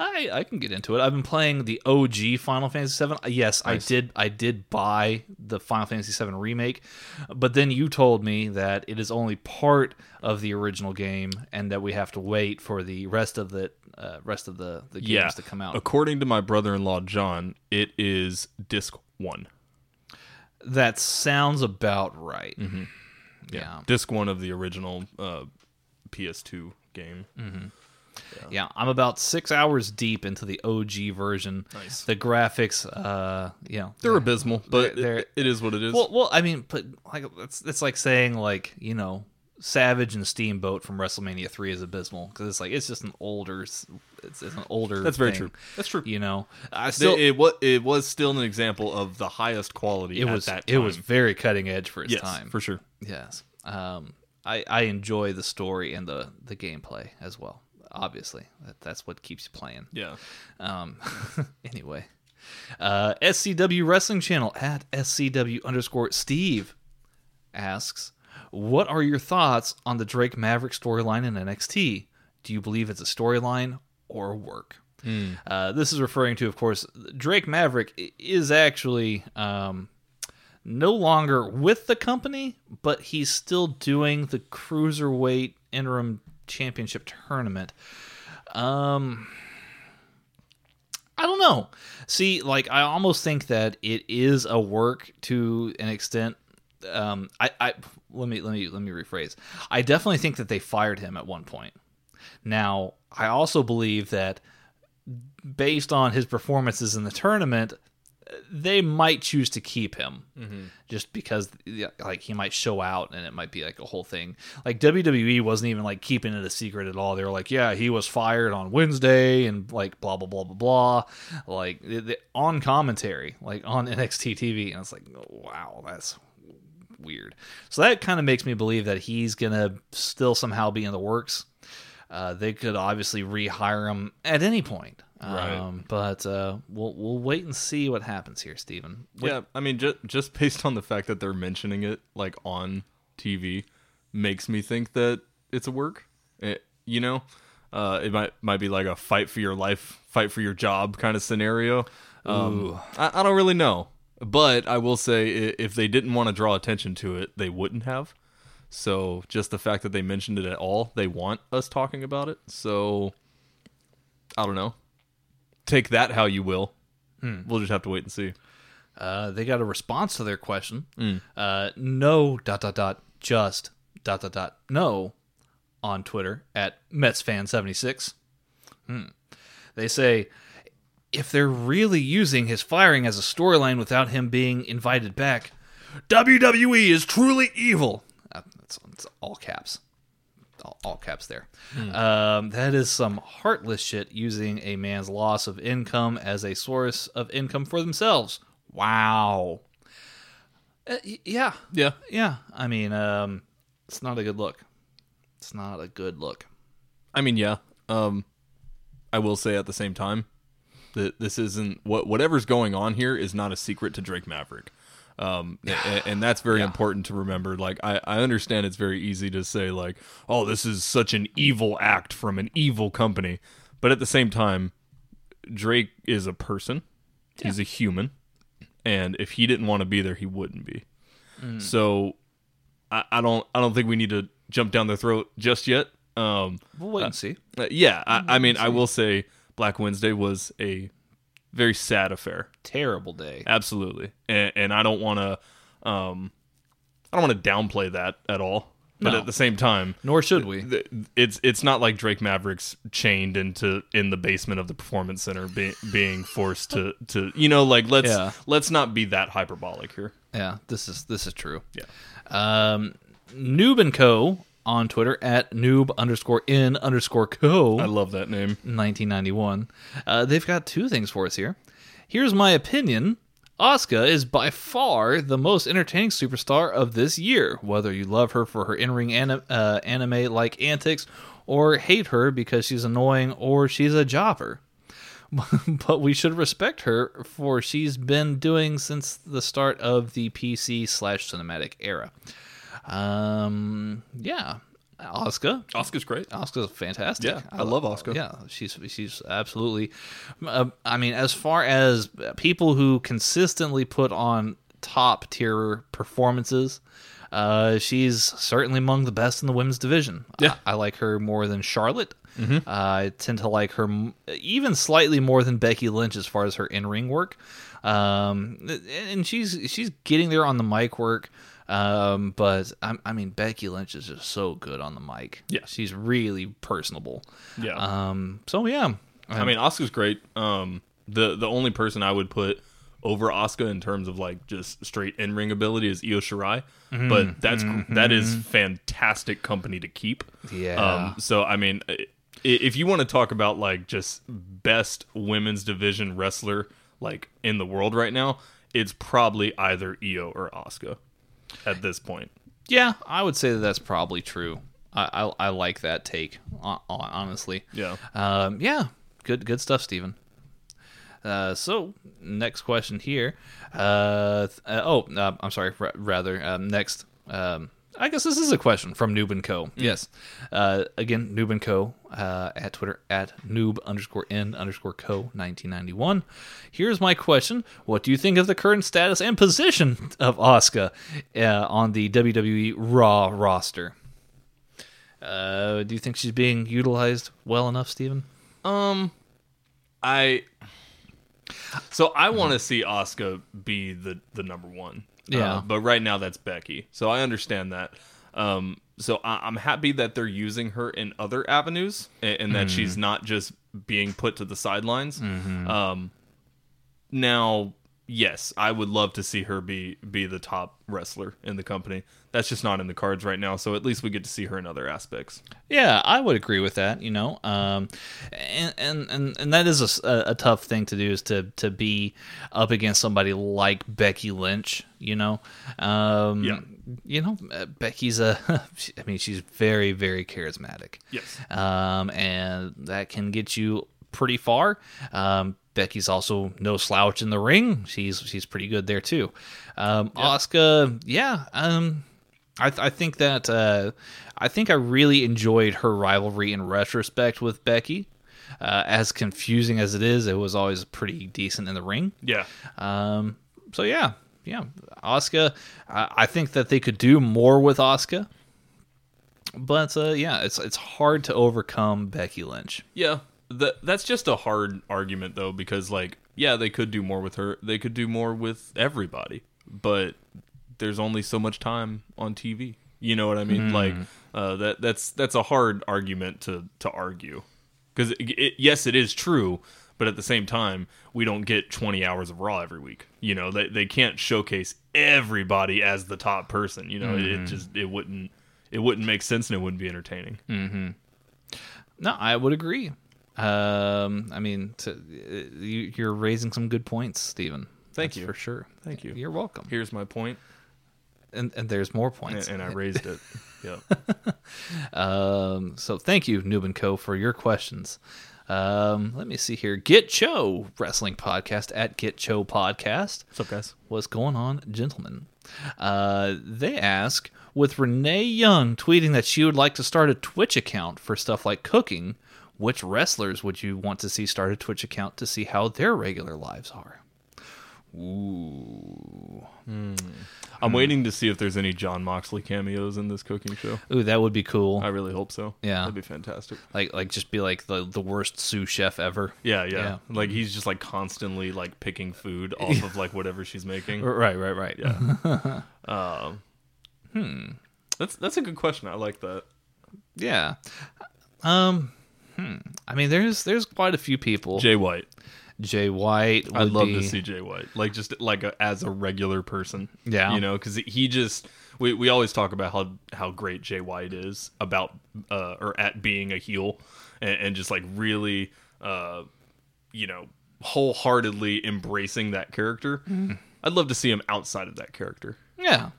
I can get into it. I've been playing the OG Final Fantasy VII. Yes, nice. I did buy the Final Fantasy VII remake, but then you told me that it is only part of the original game and that we have to wait for the rest of the games to come out. According to my brother-in-law John, it is disc 1. That sounds about right. Mm-hmm. Yeah. Disc 1 of the original PS2 game. Yeah, I'm about 6 hours deep into the OG version. Nice. The graphics, they're abysmal, but it is what it is. Well, I mean, but like it's like saying Savage and Steamboat from WrestleMania 3 is abysmal because it's just an older. It's an older. That's very thing. True. That's true. It was still an example of the highest quality. At that time. It was very cutting edge for its time, for sure. Yes. I enjoy the story and the gameplay as well. Obviously, that's what keeps you playing. Yeah. Anyway, SCW Wrestling Channel at SCW_Steve asks, "What are your thoughts on the Drake Maverick storyline in NXT? Do you believe it's a storyline or work?" This is referring to, of course, Drake Maverick is actually. No longer with the company, but he's still doing the Cruiserweight Interim Championship Tournament. I don't know. See, I almost think that it is a work to an extent. Let me rephrase. I definitely think that they fired him at one point. Now, I also believe that based on his performances in the tournament, they might choose to keep him just because, like, he might show out and it might be like a whole thing. Like, WWE wasn't even like keeping it a secret at all. They were like, yeah, he was fired on Wednesday and like blah, blah, blah, blah, blah. Like on commentary, like on NXT TV. And it's like, wow, that's weird. So that kind of makes me believe that he's going to still somehow be in the works. They could obviously rehire him at any point. Right. But we'll wait and see what happens here, Steven. Yeah, I mean, just based on the fact that they're mentioning it like on TV makes me think that it's a work. It might be like a fight for your life, fight for your job kind of scenario. I don't really know, but I will say if they didn't want to draw attention to it, they wouldn't have. So just the fact that they mentioned it at all, they want us talking about it. So I don't know. Take that how you will. We'll just have to wait and see. They got a response to their question. No, just, no, on Twitter at MetsFan76. They say, if they're really using his firing as a storyline without him being invited back, WWE is truly evil. It's all caps. All caps there. That is some heartless shit, using a man's loss of income as a source of income for themselves. Wow. Yeah. I mean, it's not a good look. I mean, yeah. I will say at the same time that this isn't whatever's going on here is not a secret to Drake Maverick. And that's very important to remember. Like, I understand it's very easy to say, like, oh, this is such an evil act from an evil company. But at the same time, Drake is a person. Yeah. He's a human. And if he didn't want to be there, he wouldn't be. So I don't think we need to jump down their throat just yet. We'll wait and see. I will say Black Wednesday was a very sad affair. Terrible day. Absolutely. And I don't want to downplay that at all. But at the same time, nor should we. It's not like Drake Maverick's chained in the basement of the Performance Center being forced to let's not be that hyperbolic here. Yeah, this is true. Yeah. Noob & Co. on Twitter at noob_in_co. I love that name. 1991. They've got two things for us here. Here's my opinion. Asuka is by far the most entertaining superstar of this year, whether you love her for her in-ring anime-like antics or hate her because she's annoying or she's a jobber. But we should respect her for she's been doing since the start of the PC/cinematic era. Yeah, Asuka's great. Asuka's fantastic. Yeah, I love Asuka. Yeah, she's absolutely. I mean, as far as people who consistently put on top tier performances, she's certainly among the best in the women's division. Yeah, I like her more than Charlotte. I tend to like her even slightly more than Becky Lynch as far as her in-ring work. And she's getting there on the mic work. But I mean, Becky Lynch is just so good on the mic. Yeah, she's really personable. Yeah. So yeah, I mean, Asuka's great. The only person I would put over Asuka in terms of like just straight in ring ability is Io Shirai. But that is fantastic company to keep. Yeah. So I mean, if you want to talk about like just best women's division wrestler like in the world right now, it's probably either Io or Asuka. At this point, yeah, I would say that's probably true. I like that take, honestly. Yeah, good stuff, Steven. So next question here. I'm sorry. Next, I guess this is a question from Noob & Co. Yes, again, Noob & Co. At Twitter at noob_in_co 1991. Here's my question: what do you think of the current status and position of Asuka on the WWE Raw roster? Do you think she's being utilized well enough, Steven? I want to see Asuka be the number one. Yeah, but right now that's Becky, so I understand that. So I'm happy that they're using her in other avenues, and that she's not just being put to the sidelines. Now, yes, I would love to see her be the top wrestler in the company. That's just not in the cards right now, so at least we get to see her in other aspects. Yeah, I would agree with that, you know. And that is a tough thing to do, is to be up against somebody like Becky Lynch, you know. Yeah. You know, Becky's I mean, she's very, very charismatic. Yes. And that can get you pretty far. Becky's also no slouch in the ring. She's pretty good there too. Asuka, yeah. I think I really enjoyed her rivalry in retrospect with Becky. As confusing as it is, it was always pretty decent in the ring. Yeah. So yeah. Asuka, I think that they could do more with Asuka. But yeah, it's hard to overcome Becky Lynch. Yeah. That's just a hard argument, though, because, like, yeah, they could do more with her. They could do more with everybody, but there's only so much time on TV. You know what I mean? Like, that's a hard argument to argue, because, yes, it is true, but at the same time, we don't get 20 hours of Raw every week. You know, they can't showcase everybody as the top person. You know, it wouldn't make sense, and it wouldn't be entertaining. Mm-hmm. No, I would agree. I mean, you're raising some good points, Stephen. Thank you. For sure. Thank you. You're welcome. Here's my point. And there's more points. And I raised it. Yeah. So thank you, Noob & Co., for your questions. Let me see here. Get Cho Wrestling Podcast at Get Cho Podcast. What's up, guys? What's going on, gentlemen? They ask, with Renee Young tweeting that she would like to start a Twitch account for stuff like cooking, which wrestlers would you want to see start a Twitch account to see how their regular lives are? Ooh. I'm waiting to see if there's any Jon Moxley cameos in this cooking show. Ooh, that would be cool. I really hope so. Yeah. That'd be fantastic. Like just be like the worst sous chef ever. Yeah. Like he's just like constantly like picking food off of like whatever she's making. Right. Yeah. That's a good question. I like that. Yeah. I mean, there's quite a few people. Jay White. I'd love to see Jay White, like just like as a regular person. Yeah, you know, because he just we always talk about how great Jay White is about or at being a heel and just like really you know, wholeheartedly embracing that character. I'd love to see him outside of that character. Yeah.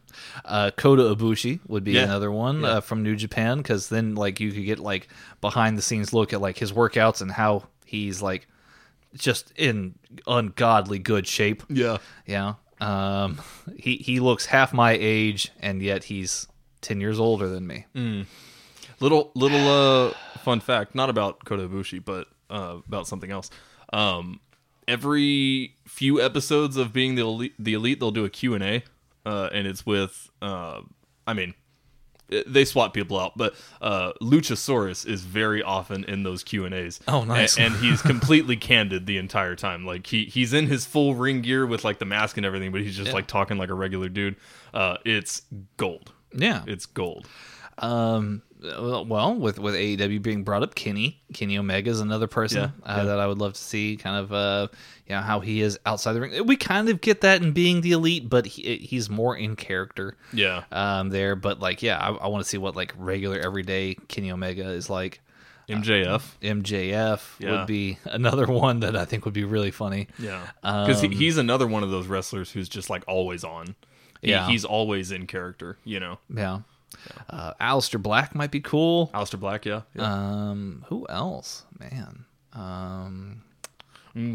Kota Ibushi would be another one from New Japan, because then like you could get like behind the scenes look at like his workouts and how he's like just in ungodly good shape. Yeah. He looks half my age and yet he's 10 years older than me. Little fun fact, not about Kota Ibushi, but about something else. Every few episodes of Being the Elite, they'll do a Q&A. And it's with, I mean, they swap people out, but Luchasaurus is very often in those Q&As. Oh, nice. And he's completely candid the entire time. Like, he's in his full ring gear with, like, the mask and everything, but he's just, like, talking like a regular dude. It's gold. Yeah. It's gold. Well, with AEW being brought up, Kenny Omega is another person that I would love to see kind of, you know, how he is outside the ring. We kind of get that in Being the Elite, but he's more in character. Yeah. There, but like, yeah, I want to see what like regular everyday Kenny Omega is like. MJF would be another one that I think would be really funny. Yeah. Because he's another one of those wrestlers who's just like always on. He's always in character, you know. Yeah. Aleister Black might be cool. Aleister Black, yeah. Who else, man? Big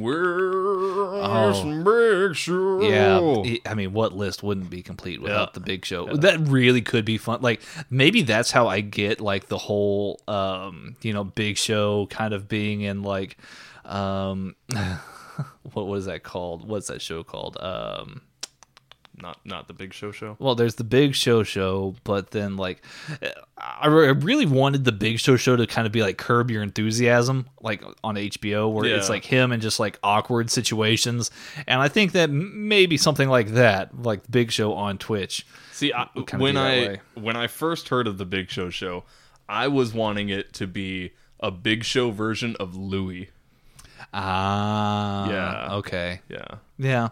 Show. Yeah, I mean, what list wouldn't be complete without the Big Show? Yeah. That really could be fun. Like, maybe that's how I get like the whole, you know, Big Show kind of being in like, what was that called? What's that show called? Not the Big Show. Well, there's the Big Show, but then like I really wanted the Big Show to kind of be like Curb Your Enthusiasm, like on HBO, where it's like him and just like awkward situations. And I think that maybe something like that, like the Big Show on Twitch. See, when I first heard of the Big Show, I was wanting it to be a Big Show version of Louis. Ah. Yeah. Okay. Yeah. Yeah.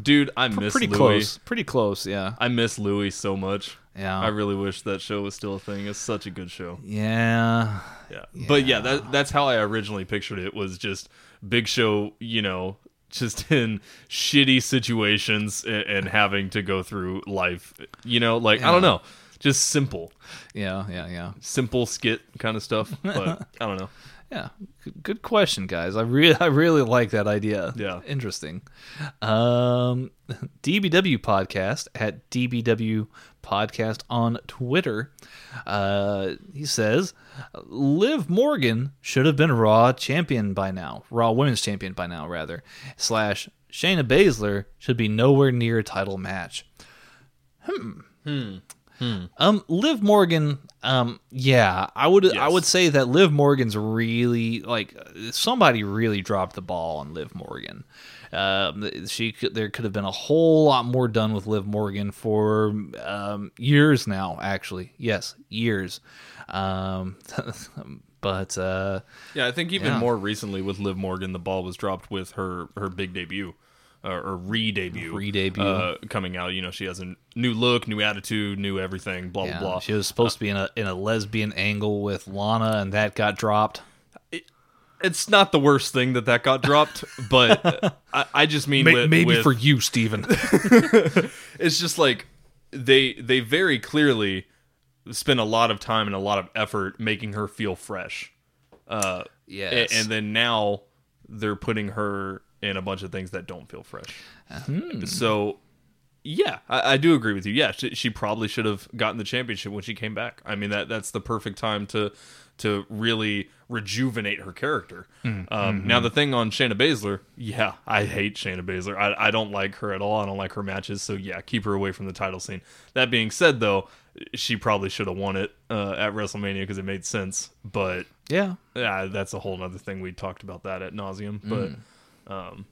Dude, I miss pretty Louis. Pretty close, yeah. I miss Louis so much. Yeah. I really wish that show was still a thing. It's such a good show. Yeah. Yeah. But yeah, that's how I originally pictured it, was just Big Show, you know, just in shitty situations and having to go through life, you know, like, yeah. I don't know. Just simple. Yeah. Simple skit kind of stuff, but I don't know. Yeah, good question, guys. I really like that idea. Yeah. Interesting. DBW Podcast, at DBW Podcast on Twitter. He says, Liv Morgan should have been Raw champion by now. Raw women's champion by now, rather. / Shayna Baszler should be nowhere near a title match. Liv Morgan, yeah, I would say that Liv Morgan's really, like, somebody really dropped the ball on Liv Morgan. There could have been a whole lot more done with Liv Morgan for years now, actually. Yes, years. But yeah, I think even more recently with Liv Morgan, the ball was dropped with her big debut. Or re-debut coming out. You know, she has a new look, new attitude, new everything, blah, blah, blah. She was supposed to be in a lesbian angle with Lana, and that got dropped. It's not the worst thing that got dropped, but I just mean... Maybe for you, Steven. It's just like, they very clearly spent a lot of time and a lot of effort making her feel fresh. Yes. And then now they're putting her... and a bunch of things that don't feel fresh. So, yeah, I do agree with you. Yeah, she probably should have gotten the championship when she came back. I mean, that's the perfect time to really rejuvenate her character. Now, the thing on Shayna Baszler, yeah, I hate Shayna Baszler. I don't like her at all. I don't like her matches. So, yeah, keep her away from the title scene. That being said, though, she probably should have won it at WrestleMania because it made sense. But, yeah, that's a whole other thing. We talked about that ad nauseum. But...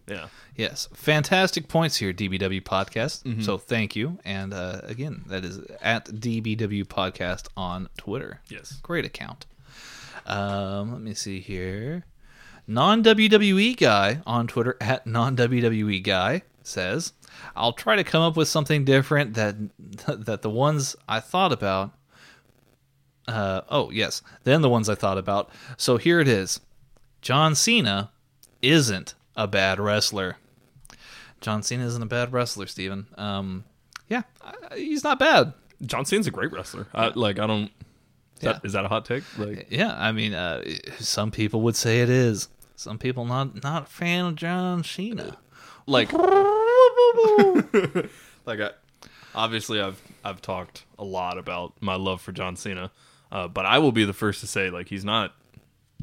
yeah. Yes. Fantastic points here, DBW Podcast. So thank you. And again, that is at DBW Podcast on Twitter. Yes. Great account. Let me see here. Non-WWE guy on Twitter, at non-WWE guy, says, I'll try to come up with something different that the ones I thought about. Then the ones I thought about. So here it is. John Cena isn't a bad wrestler. John Cena isn't a bad wrestler, Steven. Yeah, he's not bad. John Cena's a great wrestler. Is that a hot take? Like, yeah, I mean, some people would say it is. Some people not a fan of John Cena. Like, obviously, I've talked a lot about my love for John Cena, but I will be the first to say, like, he's not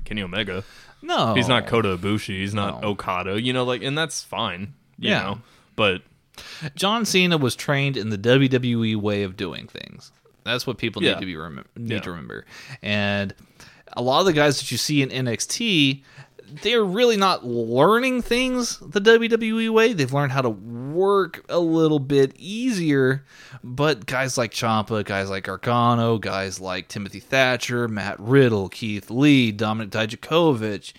Kenny Omega. No. He's not Kota Ibushi. He's not Okada. You know, like, and that's fine. You know, but... John Cena was trained in the WWE way of doing things. That's what people need to remember. And a lot of the guys that you see in NXT, they're really not learning things the WWE way. They've learned how to work a little bit easier, but guys like Ciampa, guys like Gargano, guys like Timothy Thatcher, Matt Riddle, Keith Lee, Dominic Dijakovic,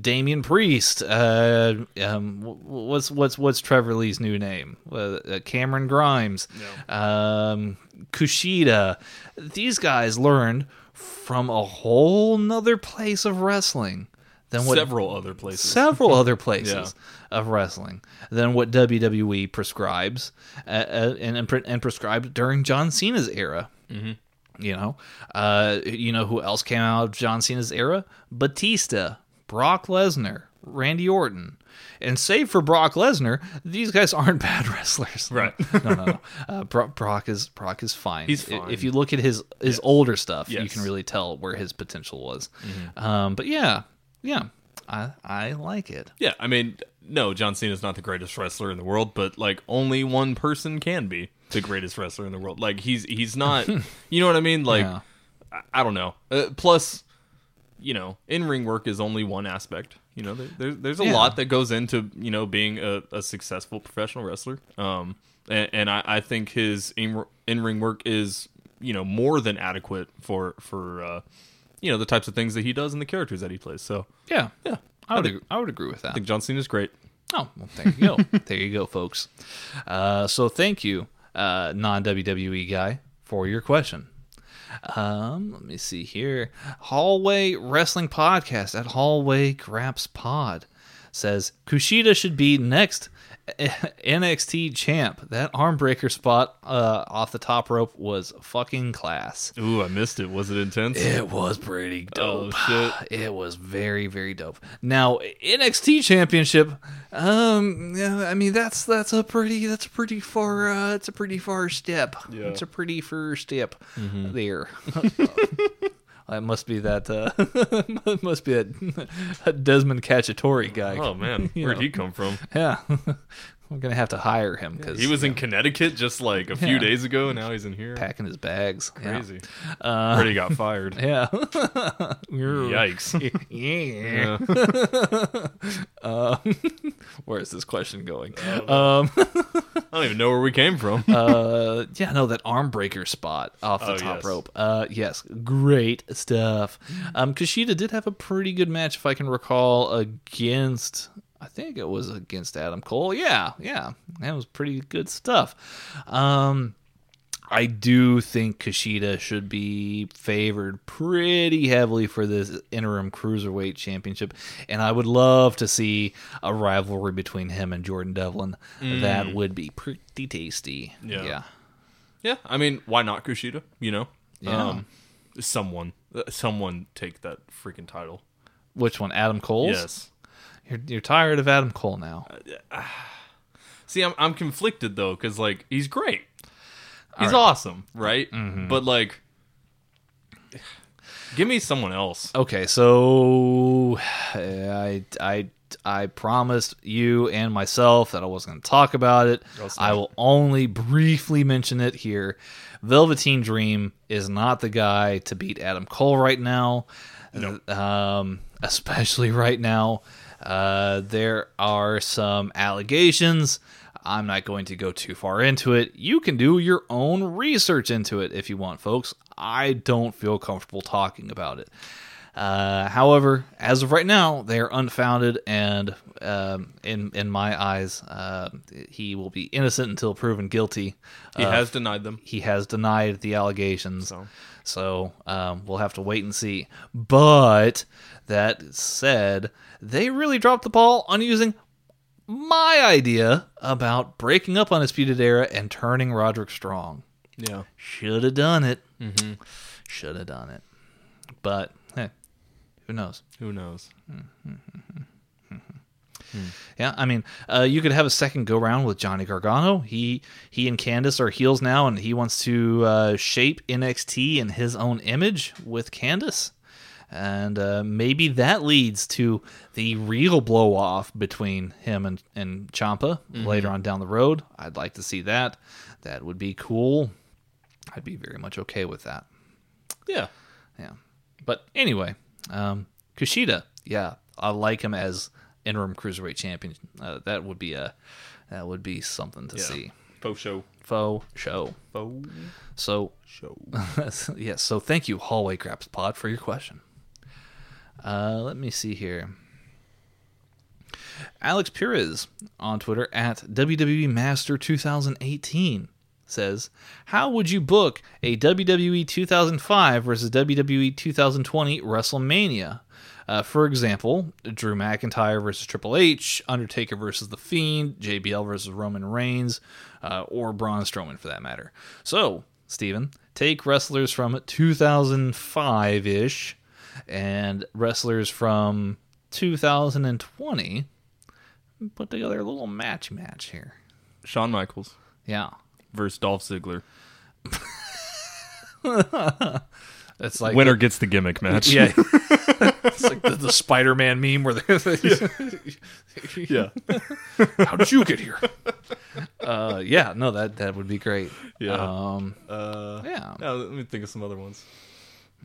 Damian Priest, what's Trevor Lee's new name? Cameron Grimes, Kushida. These guys learned from a whole nother place of wrestling. Several other places of wrestling than what WWE prescribes and prescribed during John Cena's era. You know who else came out of John Cena's era? Batista, Brock Lesnar, Randy Orton. And save for Brock Lesnar, these guys aren't bad wrestlers. Right. No. Brock is fine. He's fine. If you look at his older stuff, you can really tell where his potential was. But yeah. Yeah, I like it. Yeah, I mean, no, John Cena's not the greatest wrestler in the world, but, like, only one person can be the greatest wrestler in the world. Like, he's not, you know what I mean? Like, yeah. I don't know. Plus, you know, in-ring work is only one aspect. You know, there's a lot that goes into, you know, being a successful professional wrestler. And I think his in-ring work is, you know, more than adequate for you know, the types of things that he does and the characters that he plays. So yeah, I would agree with that. I think John Cena's great. Oh, well, there you go. There you go, folks. So thank you, non-WWE guy, for your question. Let me see here. Hallway Wrestling Podcast at Hallway Graps Pod says, Kushida should be next NXT champ. That arm breaker spot off the top rope was fucking class. Ooh, I missed it. Was it intense? It was pretty dope. Oh, shit. It was very, very dope. Now, NXT Championship, I mean, that's a pretty far step. Yeah. It's a pretty first step there. It must be that Desmond Cacciatore guy. Oh, man. Where'd he come from? Yeah. We're going to have to hire him. Cause, he was in Connecticut just like a few days ago, and now he's in here. Packing his bags. Crazy. Already got fired. Yeah. Yikes. Yeah. Where is this question going? I don't even know where we came from. That arm breaker spot off the top rope. Yes, great stuff. Kushida did have a pretty good match, if I can recall, against Adam Cole. Yeah. That was pretty good stuff. I do think Kushida should be favored pretty heavily for this interim cruiserweight championship, and I would love to see a rivalry between him and Jordan Devlin. That would be pretty tasty. Yeah. I mean, why not Kushida? You know, someone take that freaking title. Which one? Adam Cole's? Yes. You're tired of Adam Cole now. See, I'm conflicted though, because like he's great. He's awesome, right? Mm-hmm. But, like, give me someone else. Okay, so I promised you and myself that I wasn't going to talk about it. I will only briefly mention it here. Velveteen Dream is not the guy to beat Adam Cole right now. Nope. Especially right now. There are some allegations. I'm not going to go too far into it. You can do your own research into it if you want, folks. I don't feel comfortable talking about it. However, as of right now, they are unfounded, and in my eyes, he will be innocent until proven guilty. He has denied them. He has denied the allegations. So we'll have to wait and see. But that said, they really dropped the ball on using my idea about breaking up Undisputed Era and turning Roderick Strong. Yeah. Should have done it. Mm-hmm. Should have done it. But, hey, who knows? Yeah, I mean, you could have a second go-round with Johnny Gargano. He and Candice are heels now, and he wants to shape NXT in his own image with Candice. And maybe that leads to the real blow-off between him and Ciampa later on down the road. I'd like to see that. That would be cool. I'd be very much okay with that. Yeah. But anyway, Kushida, I like him as interim cruiserweight champion. That would be something to see. Faux show. Yes. So thank you, Hallway Graps Pod, for your question. Let me see here. Alex Perez on Twitter at WWE Master 2018 says, how would you book a WWE 2005 versus WWE 2020 WrestleMania? For example, Drew McIntyre versus Triple H, Undertaker versus The Fiend, JBL versus Roman Reigns, or Braun Strowman for that matter. So, Steven, take wrestlers from 2005-ish and wrestlers from 2020 and put together a little match here. Shawn Michaels. Yeah. Versus Dolph Ziggler. It's like winner gets the gimmick match. Yeah. It's like the Spider-Man meme where how did you get here? That would be great. Yeah. Let me think of some other ones.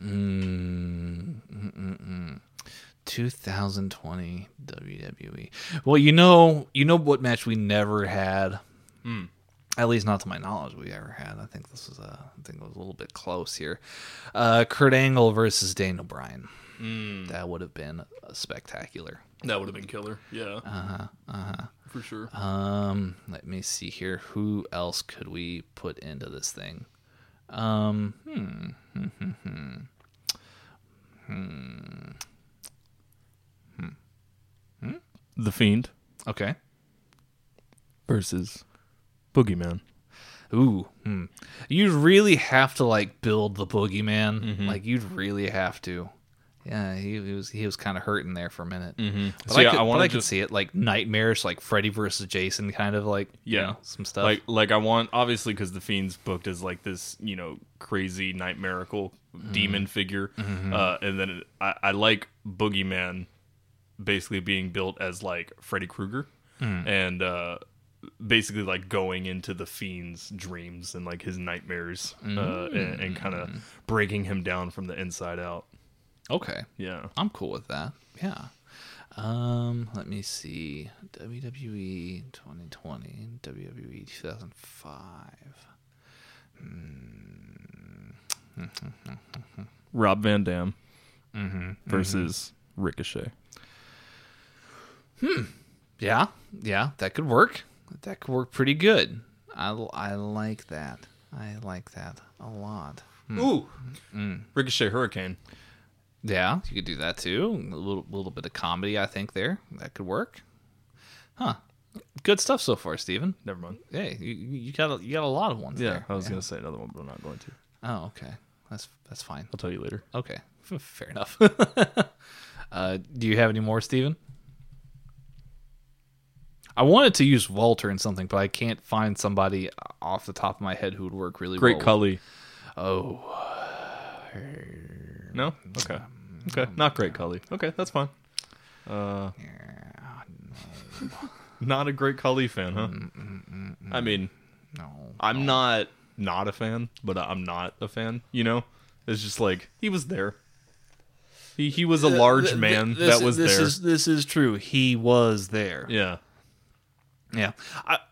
2020 WWE. Well, you know what match we never had? At least not to my knowledge we ever had. I think this was I think it was a little bit close here. Kurt Angle versus Daniel Bryan. That would have been spectacular. That would have been killer. Yeah. For sure. Let me see here. Who else could we put into this thing? The Fiend. Okay. Versus Boogeyman. Ooh. You'd really have to, like, build the Boogeyman. Like, you'd really have to. Yeah, he was kind of hurting there for a minute. But, so, I could see it, like, nightmarish, like, Freddy versus Jason kind of, like, you know, some stuff. Like I want, obviously, because the Fiend's booked as, like, this, you know, crazy, nightmarical demon figure. And then I like Boogeyman basically being built as, like, Freddy Krueger. And, basically, like, going into the Fiend's dreams and, like, his nightmares and kind of breaking him down from the inside out. Okay. Yeah. I'm cool with that. Yeah. Let me see. WWE 2020, WWE 2005. Rob Van Dam versus Ricochet. Yeah. Yeah. That could work. That could work pretty good. I like that. I like that a lot. Ooh. Ricochet Hurricane. Yeah, you could do that too. A little bit of comedy, I think, there. That could work. Huh. Good stuff so far, Steven. Never mind. Hey, you got a lot of ones there. I was going to say another one, but I'm not going to. Oh, okay. That's fine. I'll tell you later. Okay. Fair enough. Do you have any more, Steven? I wanted to use Walter in something, but I can't find somebody off the top of my head who would work really well. Great Khali. Oh. No? Okay. Okay. Not Great Khali. Okay, that's fine. No. Not a Great Khali fan, huh? I mean, no. I'm not a fan, but I'm not a fan, you know? It's just like, he was there. He was a large man that was there. This is true. He was there. Yeah. Yeah,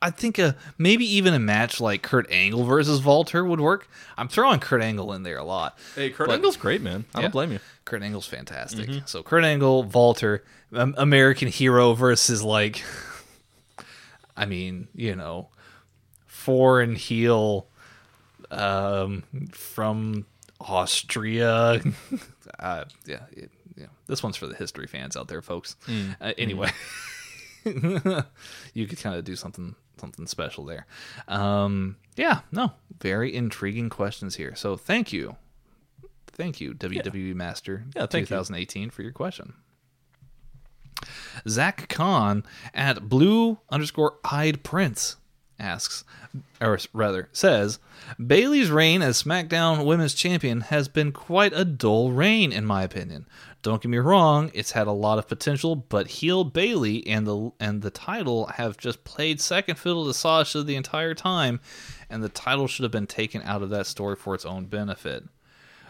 I think maybe even a match like Kurt Angle versus Walter would work. I'm throwing Kurt Angle in there a lot. Hey, Kurt Angle's great, man. I don't blame you. Kurt Angle's fantastic. So Kurt Angle, Walter, American Hero versus, like, I mean, you know, foreign heel from Austria. This one's for the history fans out there, folks. Anyway. You could kind of do something special there. Very intriguing questions here. So thank you, WWE Master 2018 for your question. Zach Khan at blue_eyed prince asks, or rather says, Bayley's reign as SmackDown Women's Champion has been quite a dull reign, in my opinion. Don't get me wrong, it's had a lot of potential, but heel Bayley and the title have just played second fiddle to Sasha the entire time, and the title should have been taken out of that story for its own benefit.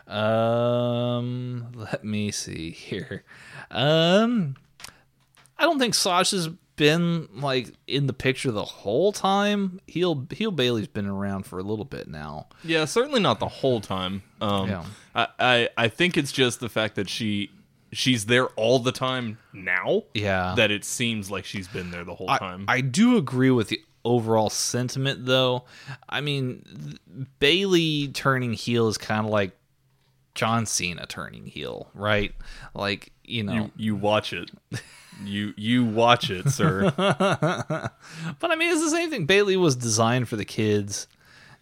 Let me see here. I don't think Sasha's been, like, in the picture the whole time. Heel Bayley's been around for a little bit now. Yeah, certainly not the whole time. I think it's just the fact that she's there all the time now. Yeah, that it seems like she's been there the whole time. I do agree with the overall sentiment, though. I mean, Bayley turning heel is kind of like John Cena turning heel, right? Like, you know, you watch it. You watch it, sir. But I mean, it's the same thing. Bayley was designed for the kids.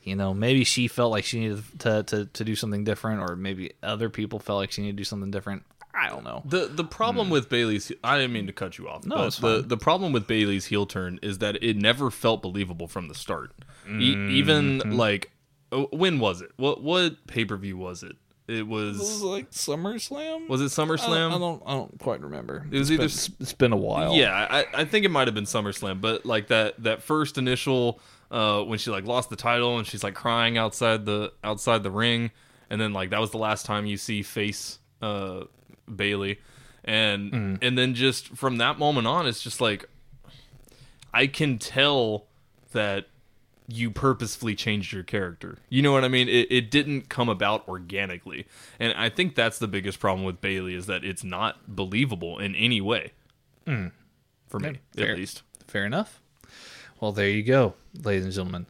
You know, maybe she felt like she needed to do something different, or maybe other people felt like she needed to do something different. I don't know. The problem with Bayley's, I didn't mean to cut you off. No, it's fine. The problem with Bayley's heel turn is that it never felt believable from the start. Even like, when was it? What pay-per-view was it? It was like SummerSlam? Was it SummerSlam? I don't quite remember. It was it's been a while. Yeah, I think it might have been SummerSlam, but like that first initial when she, like, lost the title and she's, like, crying outside the ring, and then, like, that was the last time you see face Bayley. And and then just from that moment on, it's just like I can tell that you purposefully changed your character. You know what I mean? It didn't come about organically. And I think that's the biggest problem with Bayley, is that it's not believable in any way. For me, fair, at least. Fair enough. Well, there you go, ladies and gentlemen.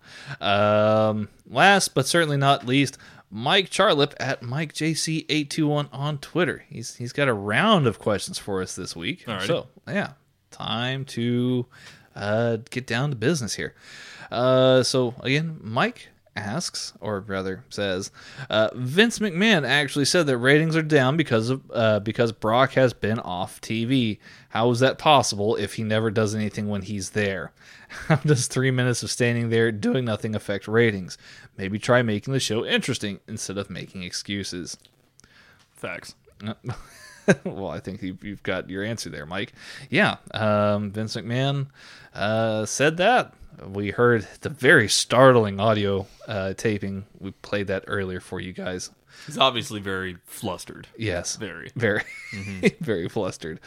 Last but certainly not least, Mike Charlip at MikeJC821 on Twitter. He's got a round of questions for us this week. Alrighty. So, yeah, time to get down to business here. So, again, Mike asks, or rather says, Vince McMahon actually said that ratings are down because Brock has been off TV. How is that possible if he never does anything when he's there? How does 3 minutes of standing there doing nothing affect ratings? Maybe try making the show interesting instead of making excuses. Facts. Well, I think you've got your answer there, Mike. Yeah, Vince McMahon said that. We heard the very startling audio taping. We played that earlier for you guys. He's obviously very flustered. Yes. Very. Very, very flustered.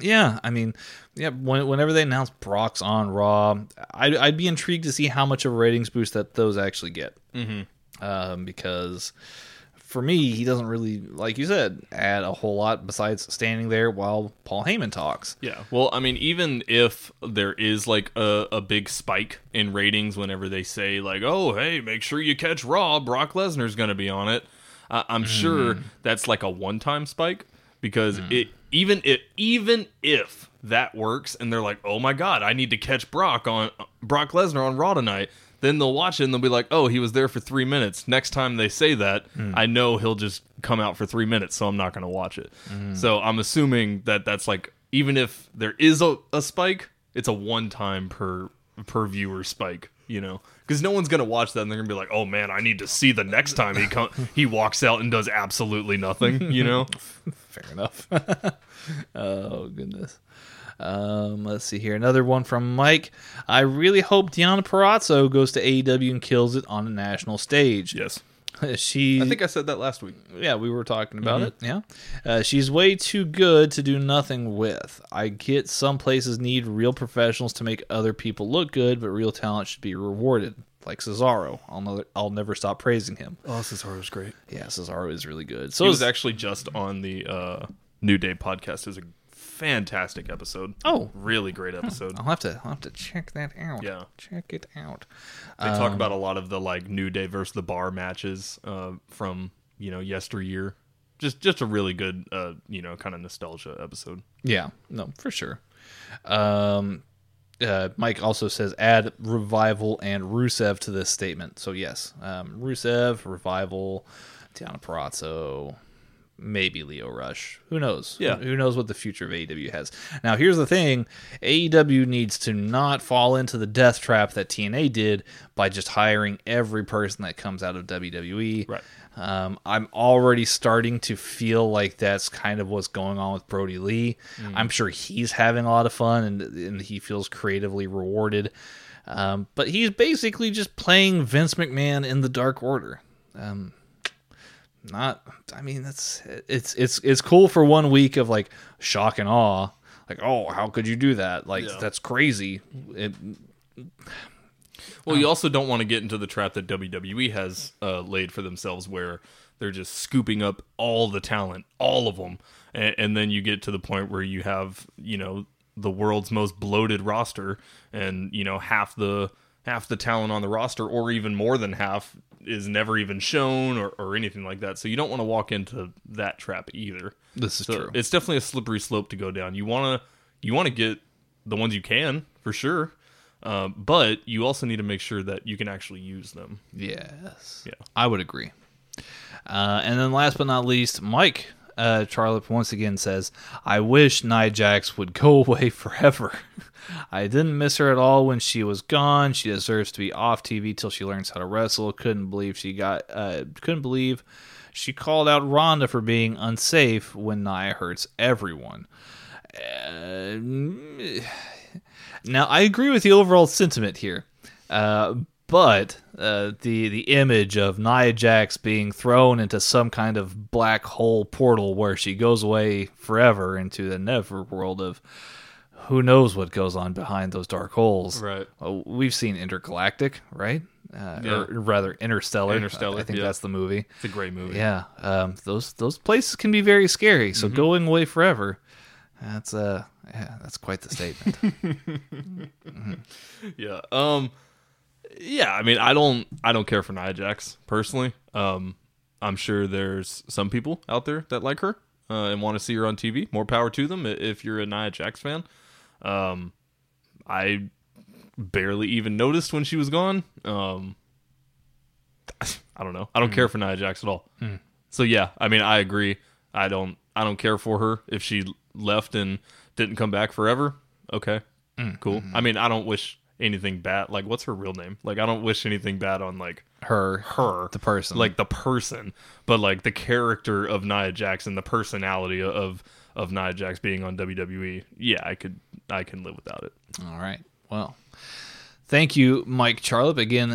Yeah, I mean, yeah. Whenever they announce Brock's on Raw, I'd be intrigued to see how much of a ratings boost that those actually get. Because for me, he doesn't really, like you said, add a whole lot besides standing there while Paul Heyman talks. Yeah, well, I mean, even if there is, like, a big spike in ratings whenever they say, like, oh, hey, make sure you catch Raw, Brock Lesnar's going to be on it, I'm sure that's, like, a one-time spike, because even if that works and they're like, oh, my God, I need to catch Brock Lesnar on Raw tonight, then they'll watch it and they'll be like, oh, he was there for 3 minutes. Next time they say that, I know he'll just come out for 3 minutes, so I'm not going to watch it. So I'm assuming that that's like, even if there is a spike, it's a one-time per viewer spike, you know? Because no one's going to watch that and they're going to be like, oh, man, I need to see the next time he walks out and does absolutely nothing, you know? Fair enough. Oh, goodness. Let's see here. Another one from Mike. I really hope Deonna Purrazzo goes to AEW and kills it on a national stage. Yes. I think I said that last week. Yeah, we were talking about it. Yeah. She's way too good to do nothing with. I get some places need real professionals to make other people look good, but real talent should be rewarded. Like Cesaro. I'll never stop praising him. Oh, Cesaro's great. Yeah, Cesaro is really good. So he was actually just on the New Day podcast as a fantastic episode. Oh, really great episode. I'll have to check that out. Yeah, check it out. They talk about a lot of the like New Day versus the Bar matches from, you know, yesteryear. Just a really good you know, kind of nostalgia episode. Yeah, no, for sure. Mike also says add Revival and Rusev to this statement. So yes, Rusev, Revival, Deonna Purrazzo. Maybe Lio Rush. Who knows? Yeah. Who knows what the future of AEW has? Now, here's the thing. AEW needs to not fall into the death trap that TNA did by just hiring every person that comes out of WWE. Right. I'm already starting to feel like that's kind of what's going on with Brody Lee. I'm sure he's having a lot of fun and he feels creatively rewarded. But he's basically just playing Vince McMahon in the Dark Order. It's cool for 1 week of like shock and awe, like, oh, how could you do that? Like, yeah, that's crazy. You also don't want to get into the trap that WWE has laid for themselves, where they're just scooping up all the talent, all of them, and then you get to the point where you have, you know, the world's most bloated roster, and you know half the talent on the roster, or even more than half, is never even shown or anything like that. So you don't want to walk into that trap either. This is true. It's definitely a slippery slope to go down. You want to get the ones you can, for sure. But you also need to make sure that you can actually use them. Yes. Yeah, I would agree. And then last but not least, Mike Charlip once again says, I wish Nia Jax would go away forever. I didn't miss her at all when she was gone. She deserves to be off TV till she learns how to wrestle. Couldn't believe she called out Rhonda for being unsafe when Nia hurts everyone. Now, I agree with the overall sentiment here. But the image of Nia Jax being thrown into some kind of black hole portal where she goes away forever into the never world of who knows what goes on behind those dark holes. Right. We've seen Intergalactic, right? Or rather Interstellar. Interstellar. I think that's the movie. It's a great movie. Yeah. Those places can be very scary. So going away forever, that's quite the statement. Yeah. Yeah. I mean, I don't care for Nia Jax personally. I'm sure there's some people out there that like her and want to see her on TV. More power to them if you're a Nia Jax fan. I barely even noticed when she was gone. I don't know. I don't care for Nia Jax at all. So yeah, I mean, I agree. I don't care for her. If she left and didn't come back forever, okay, cool. I mean, I don't wish anything bad. Like, what's her real name? Like, I don't wish anything bad on like her, the person, like the person, but like the character of Nia Jax and the personality of Nia Jax being on WWE. Yeah, I can live without it. All right. Well, thank you, Mike Charlip. Again,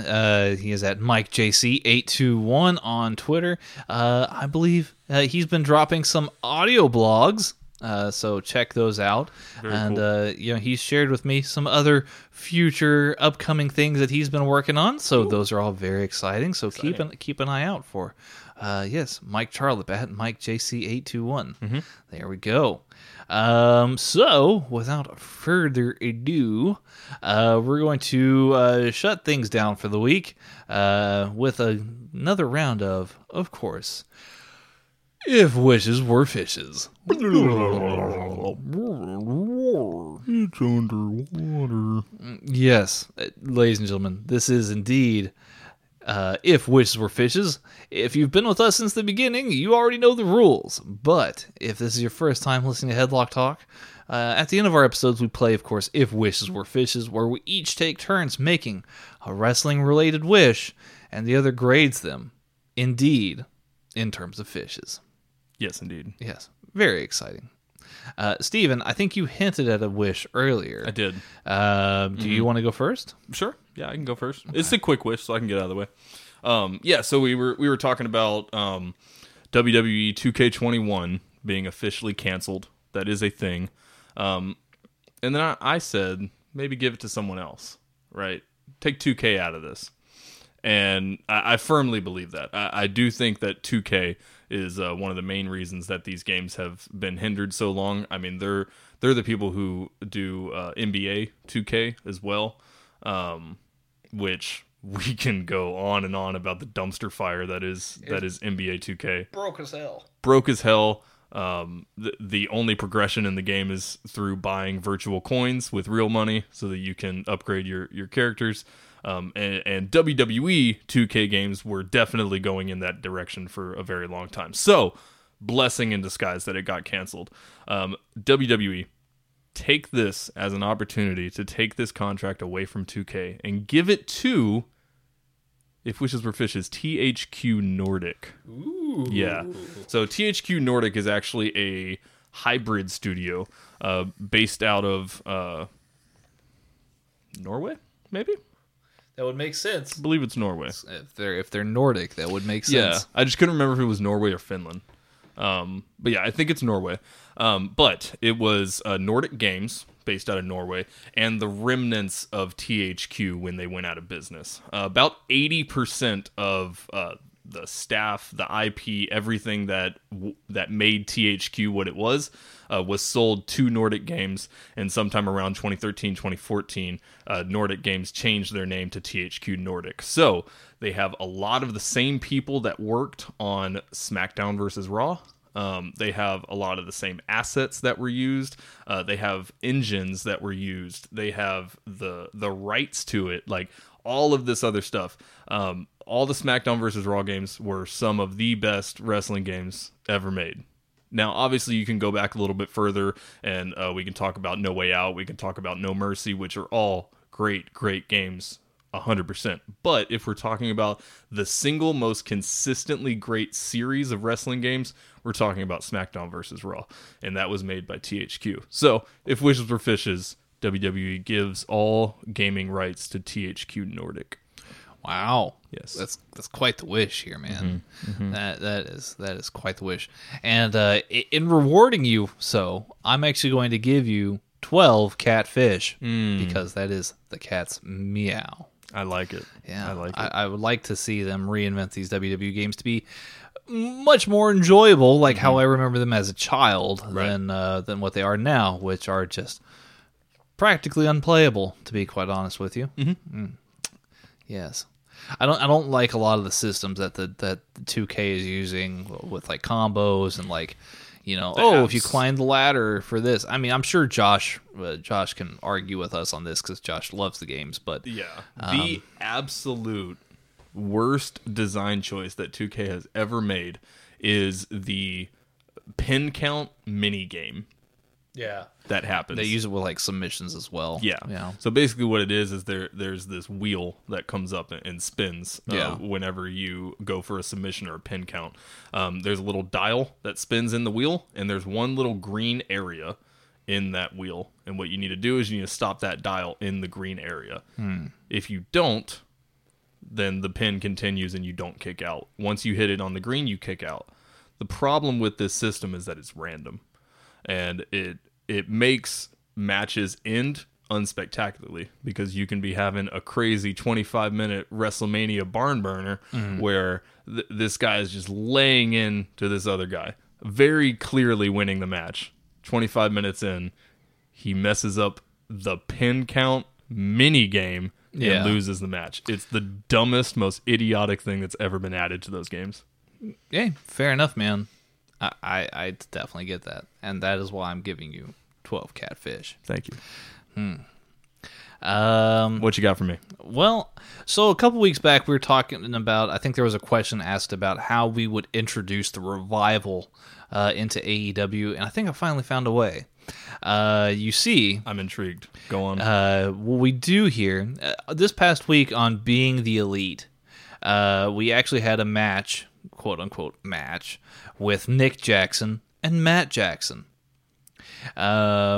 he is at MikeJC821 on Twitter. I believe he's been dropping some audio blogs. So check those out. Very cool. He's shared with me some other future upcoming things that he's been working on. So those are all very exciting. So keep an eye out for. Yes, Mike Charlip at MikeJC821. There we go. So without further ado, we're going to shut things down for the week with another round of course, If Wishes Were Fishes. It's underwater. Yes, ladies and gentlemen, this is indeed If Wishes Were Fishes. If you've been with us since the beginning, you already know the rules. But if this is your first time listening to Headlock Talk, at the end of our episodes, we play, of course, If Wishes Were Fishes, where we each take turns making a wrestling-related wish, and the other grades them, indeed, in terms of fishes. Yes, indeed. Yes. Very exciting. Steven, I think you hinted at a wish earlier. I did. Do you want to go first? Sure. Yeah, I can go first. Okay. It's a quick wish, so I can get out of the way. So we were talking about WWE 2K21 being officially canceled. That is a thing. And then I said, maybe give it to someone else, right? Take 2K out of this. And I firmly believe that. I do think that 2K is one of the main reasons that these games have been hindered so long. I mean, they're the people who do NBA 2K as well, which we can go on and on about the dumpster fire that is NBA 2K. Broke as hell. The only progression in the game is through buying virtual coins with real money so that you can upgrade your characters. And WWE 2K games were definitely going in that direction for a very long time. So, blessing in disguise that it got canceled. WWE, take this as an opportunity to take this contract away from 2K and give it to, If Wishes Were Fishes, THQ Nordic. Ooh. Yeah. So, THQ Nordic is actually a hybrid studio based out of Norway, maybe? That would make sense. I believe it's Norway. If they're Nordic, that would make sense. Yeah, I just couldn't remember if it was Norway or Finland. But yeah, I think it's Norway. But it was Nordic Games, based out of Norway, and the remnants of THQ when they went out of business. About 80% of the staff, the IP, everything that made THQ what it was sold to Nordic Games, and sometime around 2013, 2014, Nordic Games changed their name to THQ Nordic. So they have a lot of the same people that worked on SmackDown vs. Raw. They have a lot of the same assets that were used. They have engines that were used. They have the rights to it, like all of this other stuff. All the SmackDown vs. Raw games were some of the best wrestling games ever made. Now, obviously, you can go back a little bit further, and we can talk about No Way Out. We can talk about No Mercy, which are all great, great games, 100%. But if we're talking about the single most consistently great series of wrestling games, we're talking about SmackDown vs. Raw, and that was made by THQ. So, If Wishes Were Fishes, WWE gives all gaming rights to THQ Nordic. Wow. Yes. That's quite the wish here, man. That is quite the wish. And in rewarding you, so I'm actually going to give you 12 catfish, because that is the cat's meow. I like it. Yeah, I like it. I would like to see them reinvent these WWE games to be much more enjoyable, like how I remember them as a child, than what they are now, which are just practically unplayable, to be quite honest with you. Yes. I don't like a lot of the systems that the 2K is using with like combos and like, you know, if you climb the ladder for this. I mean, I'm sure Josh can argue with us on this because Josh loves the games, but yeah, the absolute worst design choice that 2K has ever made is the pin count mini game. Yeah, that happens. They use it with like submissions as well. Yeah, yeah. So basically, what it is there's this wheel that comes up and spins. Whenever you go for a submission or a pin count, there's a little dial that spins in the wheel, and there's one little green area in that wheel. And what you need to do is you need to stop that dial in the green area. If you don't, then the pin continues and you don't kick out. Once you hit it on the green, you kick out. The problem with this system is that it's random. And it makes matches end unspectacularly, because you can be having a crazy 25-minute WrestleMania barn burner where this guy is just laying in to this other guy, very clearly winning the match. 25 minutes in, he messes up the pin count mini game and loses the match. It's the dumbest, most idiotic thing that's ever been added to those games. Yeah, fair enough, man. I definitely get that, and that is why I'm giving you 12 catfish. Thank you. What you got for me? Well, so a couple weeks back we were talking about, I think there was a question asked about how we would introduce the Revival into AEW, and I think I finally found a way. You see, I'm intrigued. Go on. What we do here, this past week on Being the Elite, we actually had a match, quote-unquote match, with Nick Jackson and Matt Jackson. Now,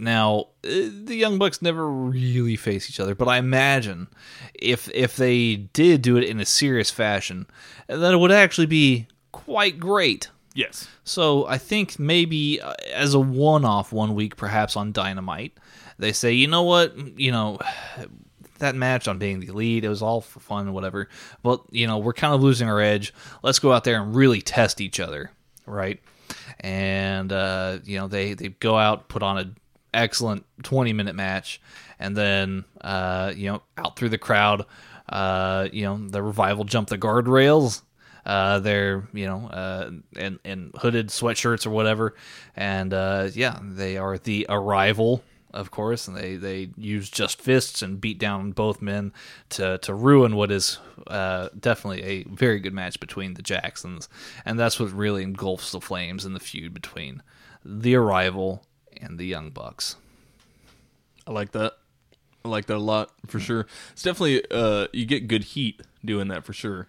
the Young Bucks never really face each other, but I imagine if they did do it in a serious fashion, that it would actually be quite great. Yes. So I think maybe as a one-off one week, perhaps on Dynamite, they say, you know what, you know, that match on Being the Elite, it was all for fun and whatever, but, you know, we're kind of losing our edge. Let's go out there and really test each other, right? And, you know, they go out, put on an excellent 20-minute match, and then, you know, out through the crowd, you know, the Revival jump the guardrails. They're, you know, in hooded sweatshirts or whatever, and, yeah, they are the Arrival, of course, and they use just fists and beat down both men to ruin what is definitely a very good match between the Jacksons, and that's what really engulfs the flames in the feud between the Arrival and the Young Bucks. I like that. I like that a lot, for sure. It's definitely, you get good heat doing that, for sure.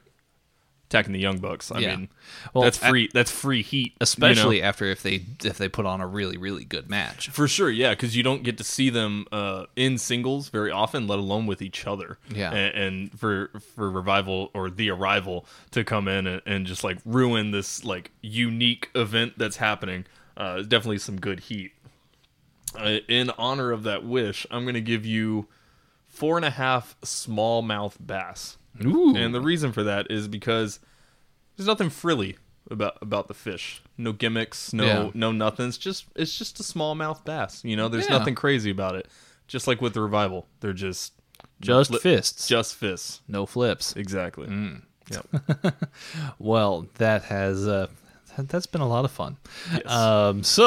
Attacking the Young Bucks. I mean, well, that's free. That's free heat, especially, you know, after if they put on a really, really good match. For sure, yeah, because you don't get to see them in singles very often, let alone with each other. Yeah, and for Revival or the Arrival to come in and just like ruin this like unique event that's happening, definitely some good heat. In honor of that wish, I'm going to give you 4.5 smallmouth bass. Ooh. And the reason for that is because there's nothing frilly about the fish. No gimmicks, no nothing. It's just a smallmouth bass. You know, there's nothing crazy about it. Just like with the Revival, they're just fists. Just fists. No flips. Exactly. Yep. Well, that has that's been a lot of fun. Yes.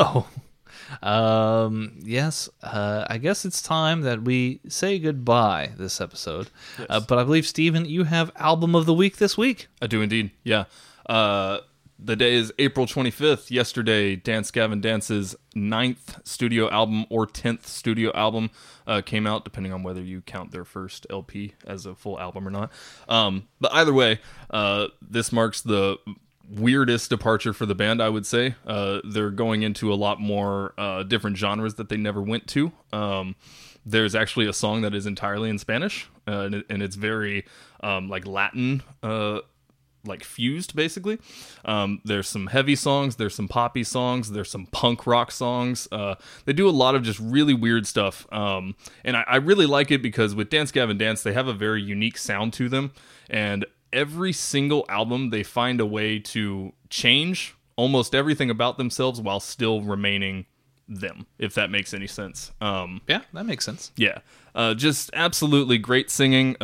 Yes, I guess it's time that we say goodbye this episode. Yes. But I believe, Steven, you have album of the week this week. I do indeed. Yeah. The day is April 25th. Yesterday, Dan Scavin Dance's 9th studio album or 10th studio album came out, depending on whether you count their first LP as a full album or not. But either way, this marks the weirdest departure for the band, I would say. They're going into a lot more different genres that they never went to. There's actually a song that is entirely in Spanish, and it's very like Latin like fused basically. There's some heavy songs, there's some poppy songs, there's some punk rock songs. They do a lot of just really weird stuff. And I really like it because with Dance Gavin Dance, they have a very unique sound to them. And every single album, they find a way to change almost everything about themselves while still remaining them, if that makes any sense. Yeah, that makes sense. Yeah. Just absolutely great singing.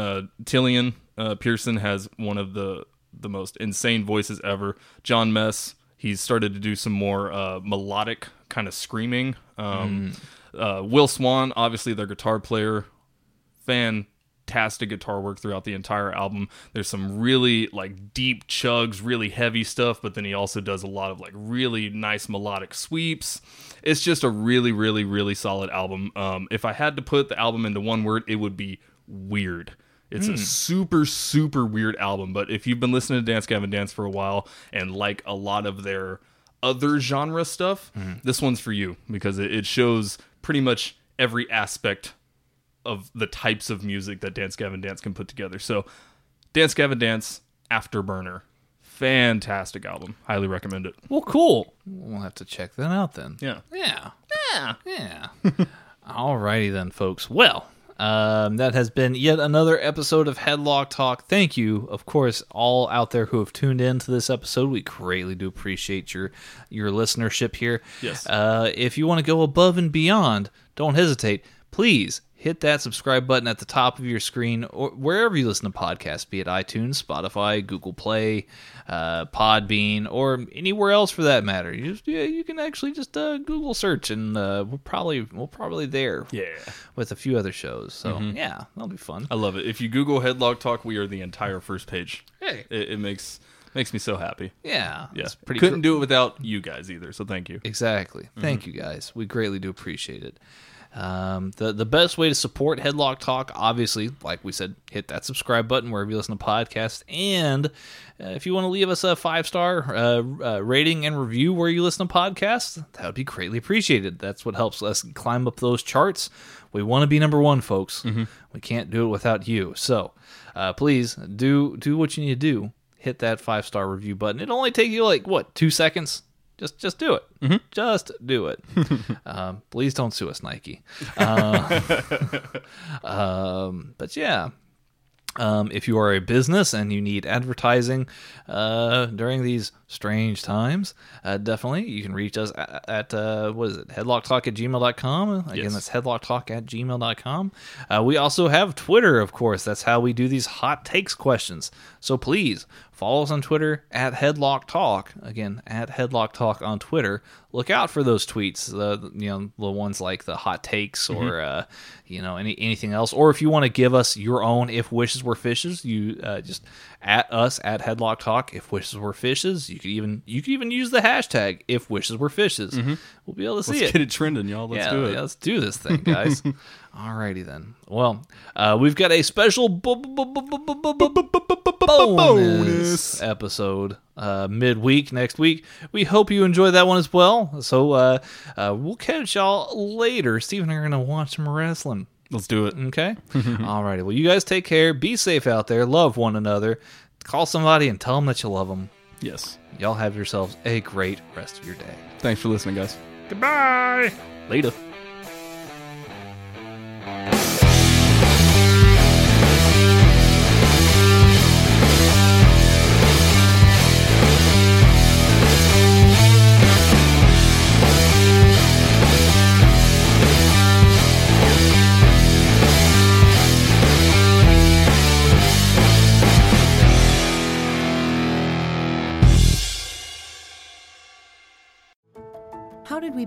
Tillian Pearson has one of the most insane voices ever. John Mess, he's started to do some more melodic kind of screaming. Will Swan, obviously their guitar player, fantastic guitar work throughout the entire album. There's some really like deep chugs, really heavy stuff, but then he also does a lot of like really nice melodic sweeps. It's just a really, really, really solid album. If I had to put the album into one word, it would be weird. It's a super, super weird album, but if you've been listening to Dance Gavin Dance for a while and like a lot of their other genre stuff, this one's for you because it shows pretty much every aspect of the types of music that Dance Gavin Dance can put together. So Dance Gavin Dance, Afterburner. Fantastic album. Highly recommend it. Well, cool. We'll have to check that out then. Yeah. Alrighty then, folks. Well, that has been yet another episode of Headlock Talk. Thank you, of course, all out there who have tuned in to this episode. We greatly do appreciate your listenership here. Yes. If you want to go above and beyond, don't hesitate. Please hit that subscribe button at the top of your screen or wherever you listen to podcasts, be it iTunes, Spotify, Google Play, Podbean, or anywhere else for that matter. You can actually just Google search, and we're probably there with a few other shows. So, yeah, that'll be fun. I love it. If you Google Headlock Talk, we are the entire first page. Hey. It makes me so happy. Yeah. Couldn't do it without you guys either, so thank you. Exactly. Thank you guys. We greatly do appreciate it. The best way to support Headlock Talk, obviously, like we said, hit that subscribe button wherever you listen to podcasts. And if you want to leave us a 5-star rating and review where you listen to podcasts, that would be greatly appreciated. That's what helps us climb up those charts. We want to be number one, folks. We can't do it without you. So please do what you need to do. Hit that 5-star review button. It'll only take you 2 seconds. Just do it. Just do it. Please don't sue us, Nike. But yeah, if you are a business and you need advertising during these strange times, definitely you can reach us at headlocktalk@gmail.com. Again, that's headlocktalk@gmail.com. We also have Twitter, of course. That's how we do these hot takes questions. So please follow us on Twitter @HeadlockTalk. Again, @HeadlockTalk on Twitter. Look out for those tweets, the ones like the hot takes or anything else. Or if you want to give us your own if wishes were fishes, you just at us @HeadlockTalk. If wishes were fishes, you could even use the hashtag if wishes were fishes. We'll be able to Let's get it trending, y'all. Let's do it. Let's do this thing, guys. Alrighty then. Well, we've got a special bonus episode midweek next week. We hope you enjoy that one as well. So we'll catch y'all later. Steve and I are going to watch some wrestling. Let's do it. Okay? Alrighty. Well, you guys take care. Be safe out there. Love one another. Call somebody and tell them that you love them. Yes. Y'all have yourselves a great rest of your day. Thanks for listening, guys. Goodbye. Later. We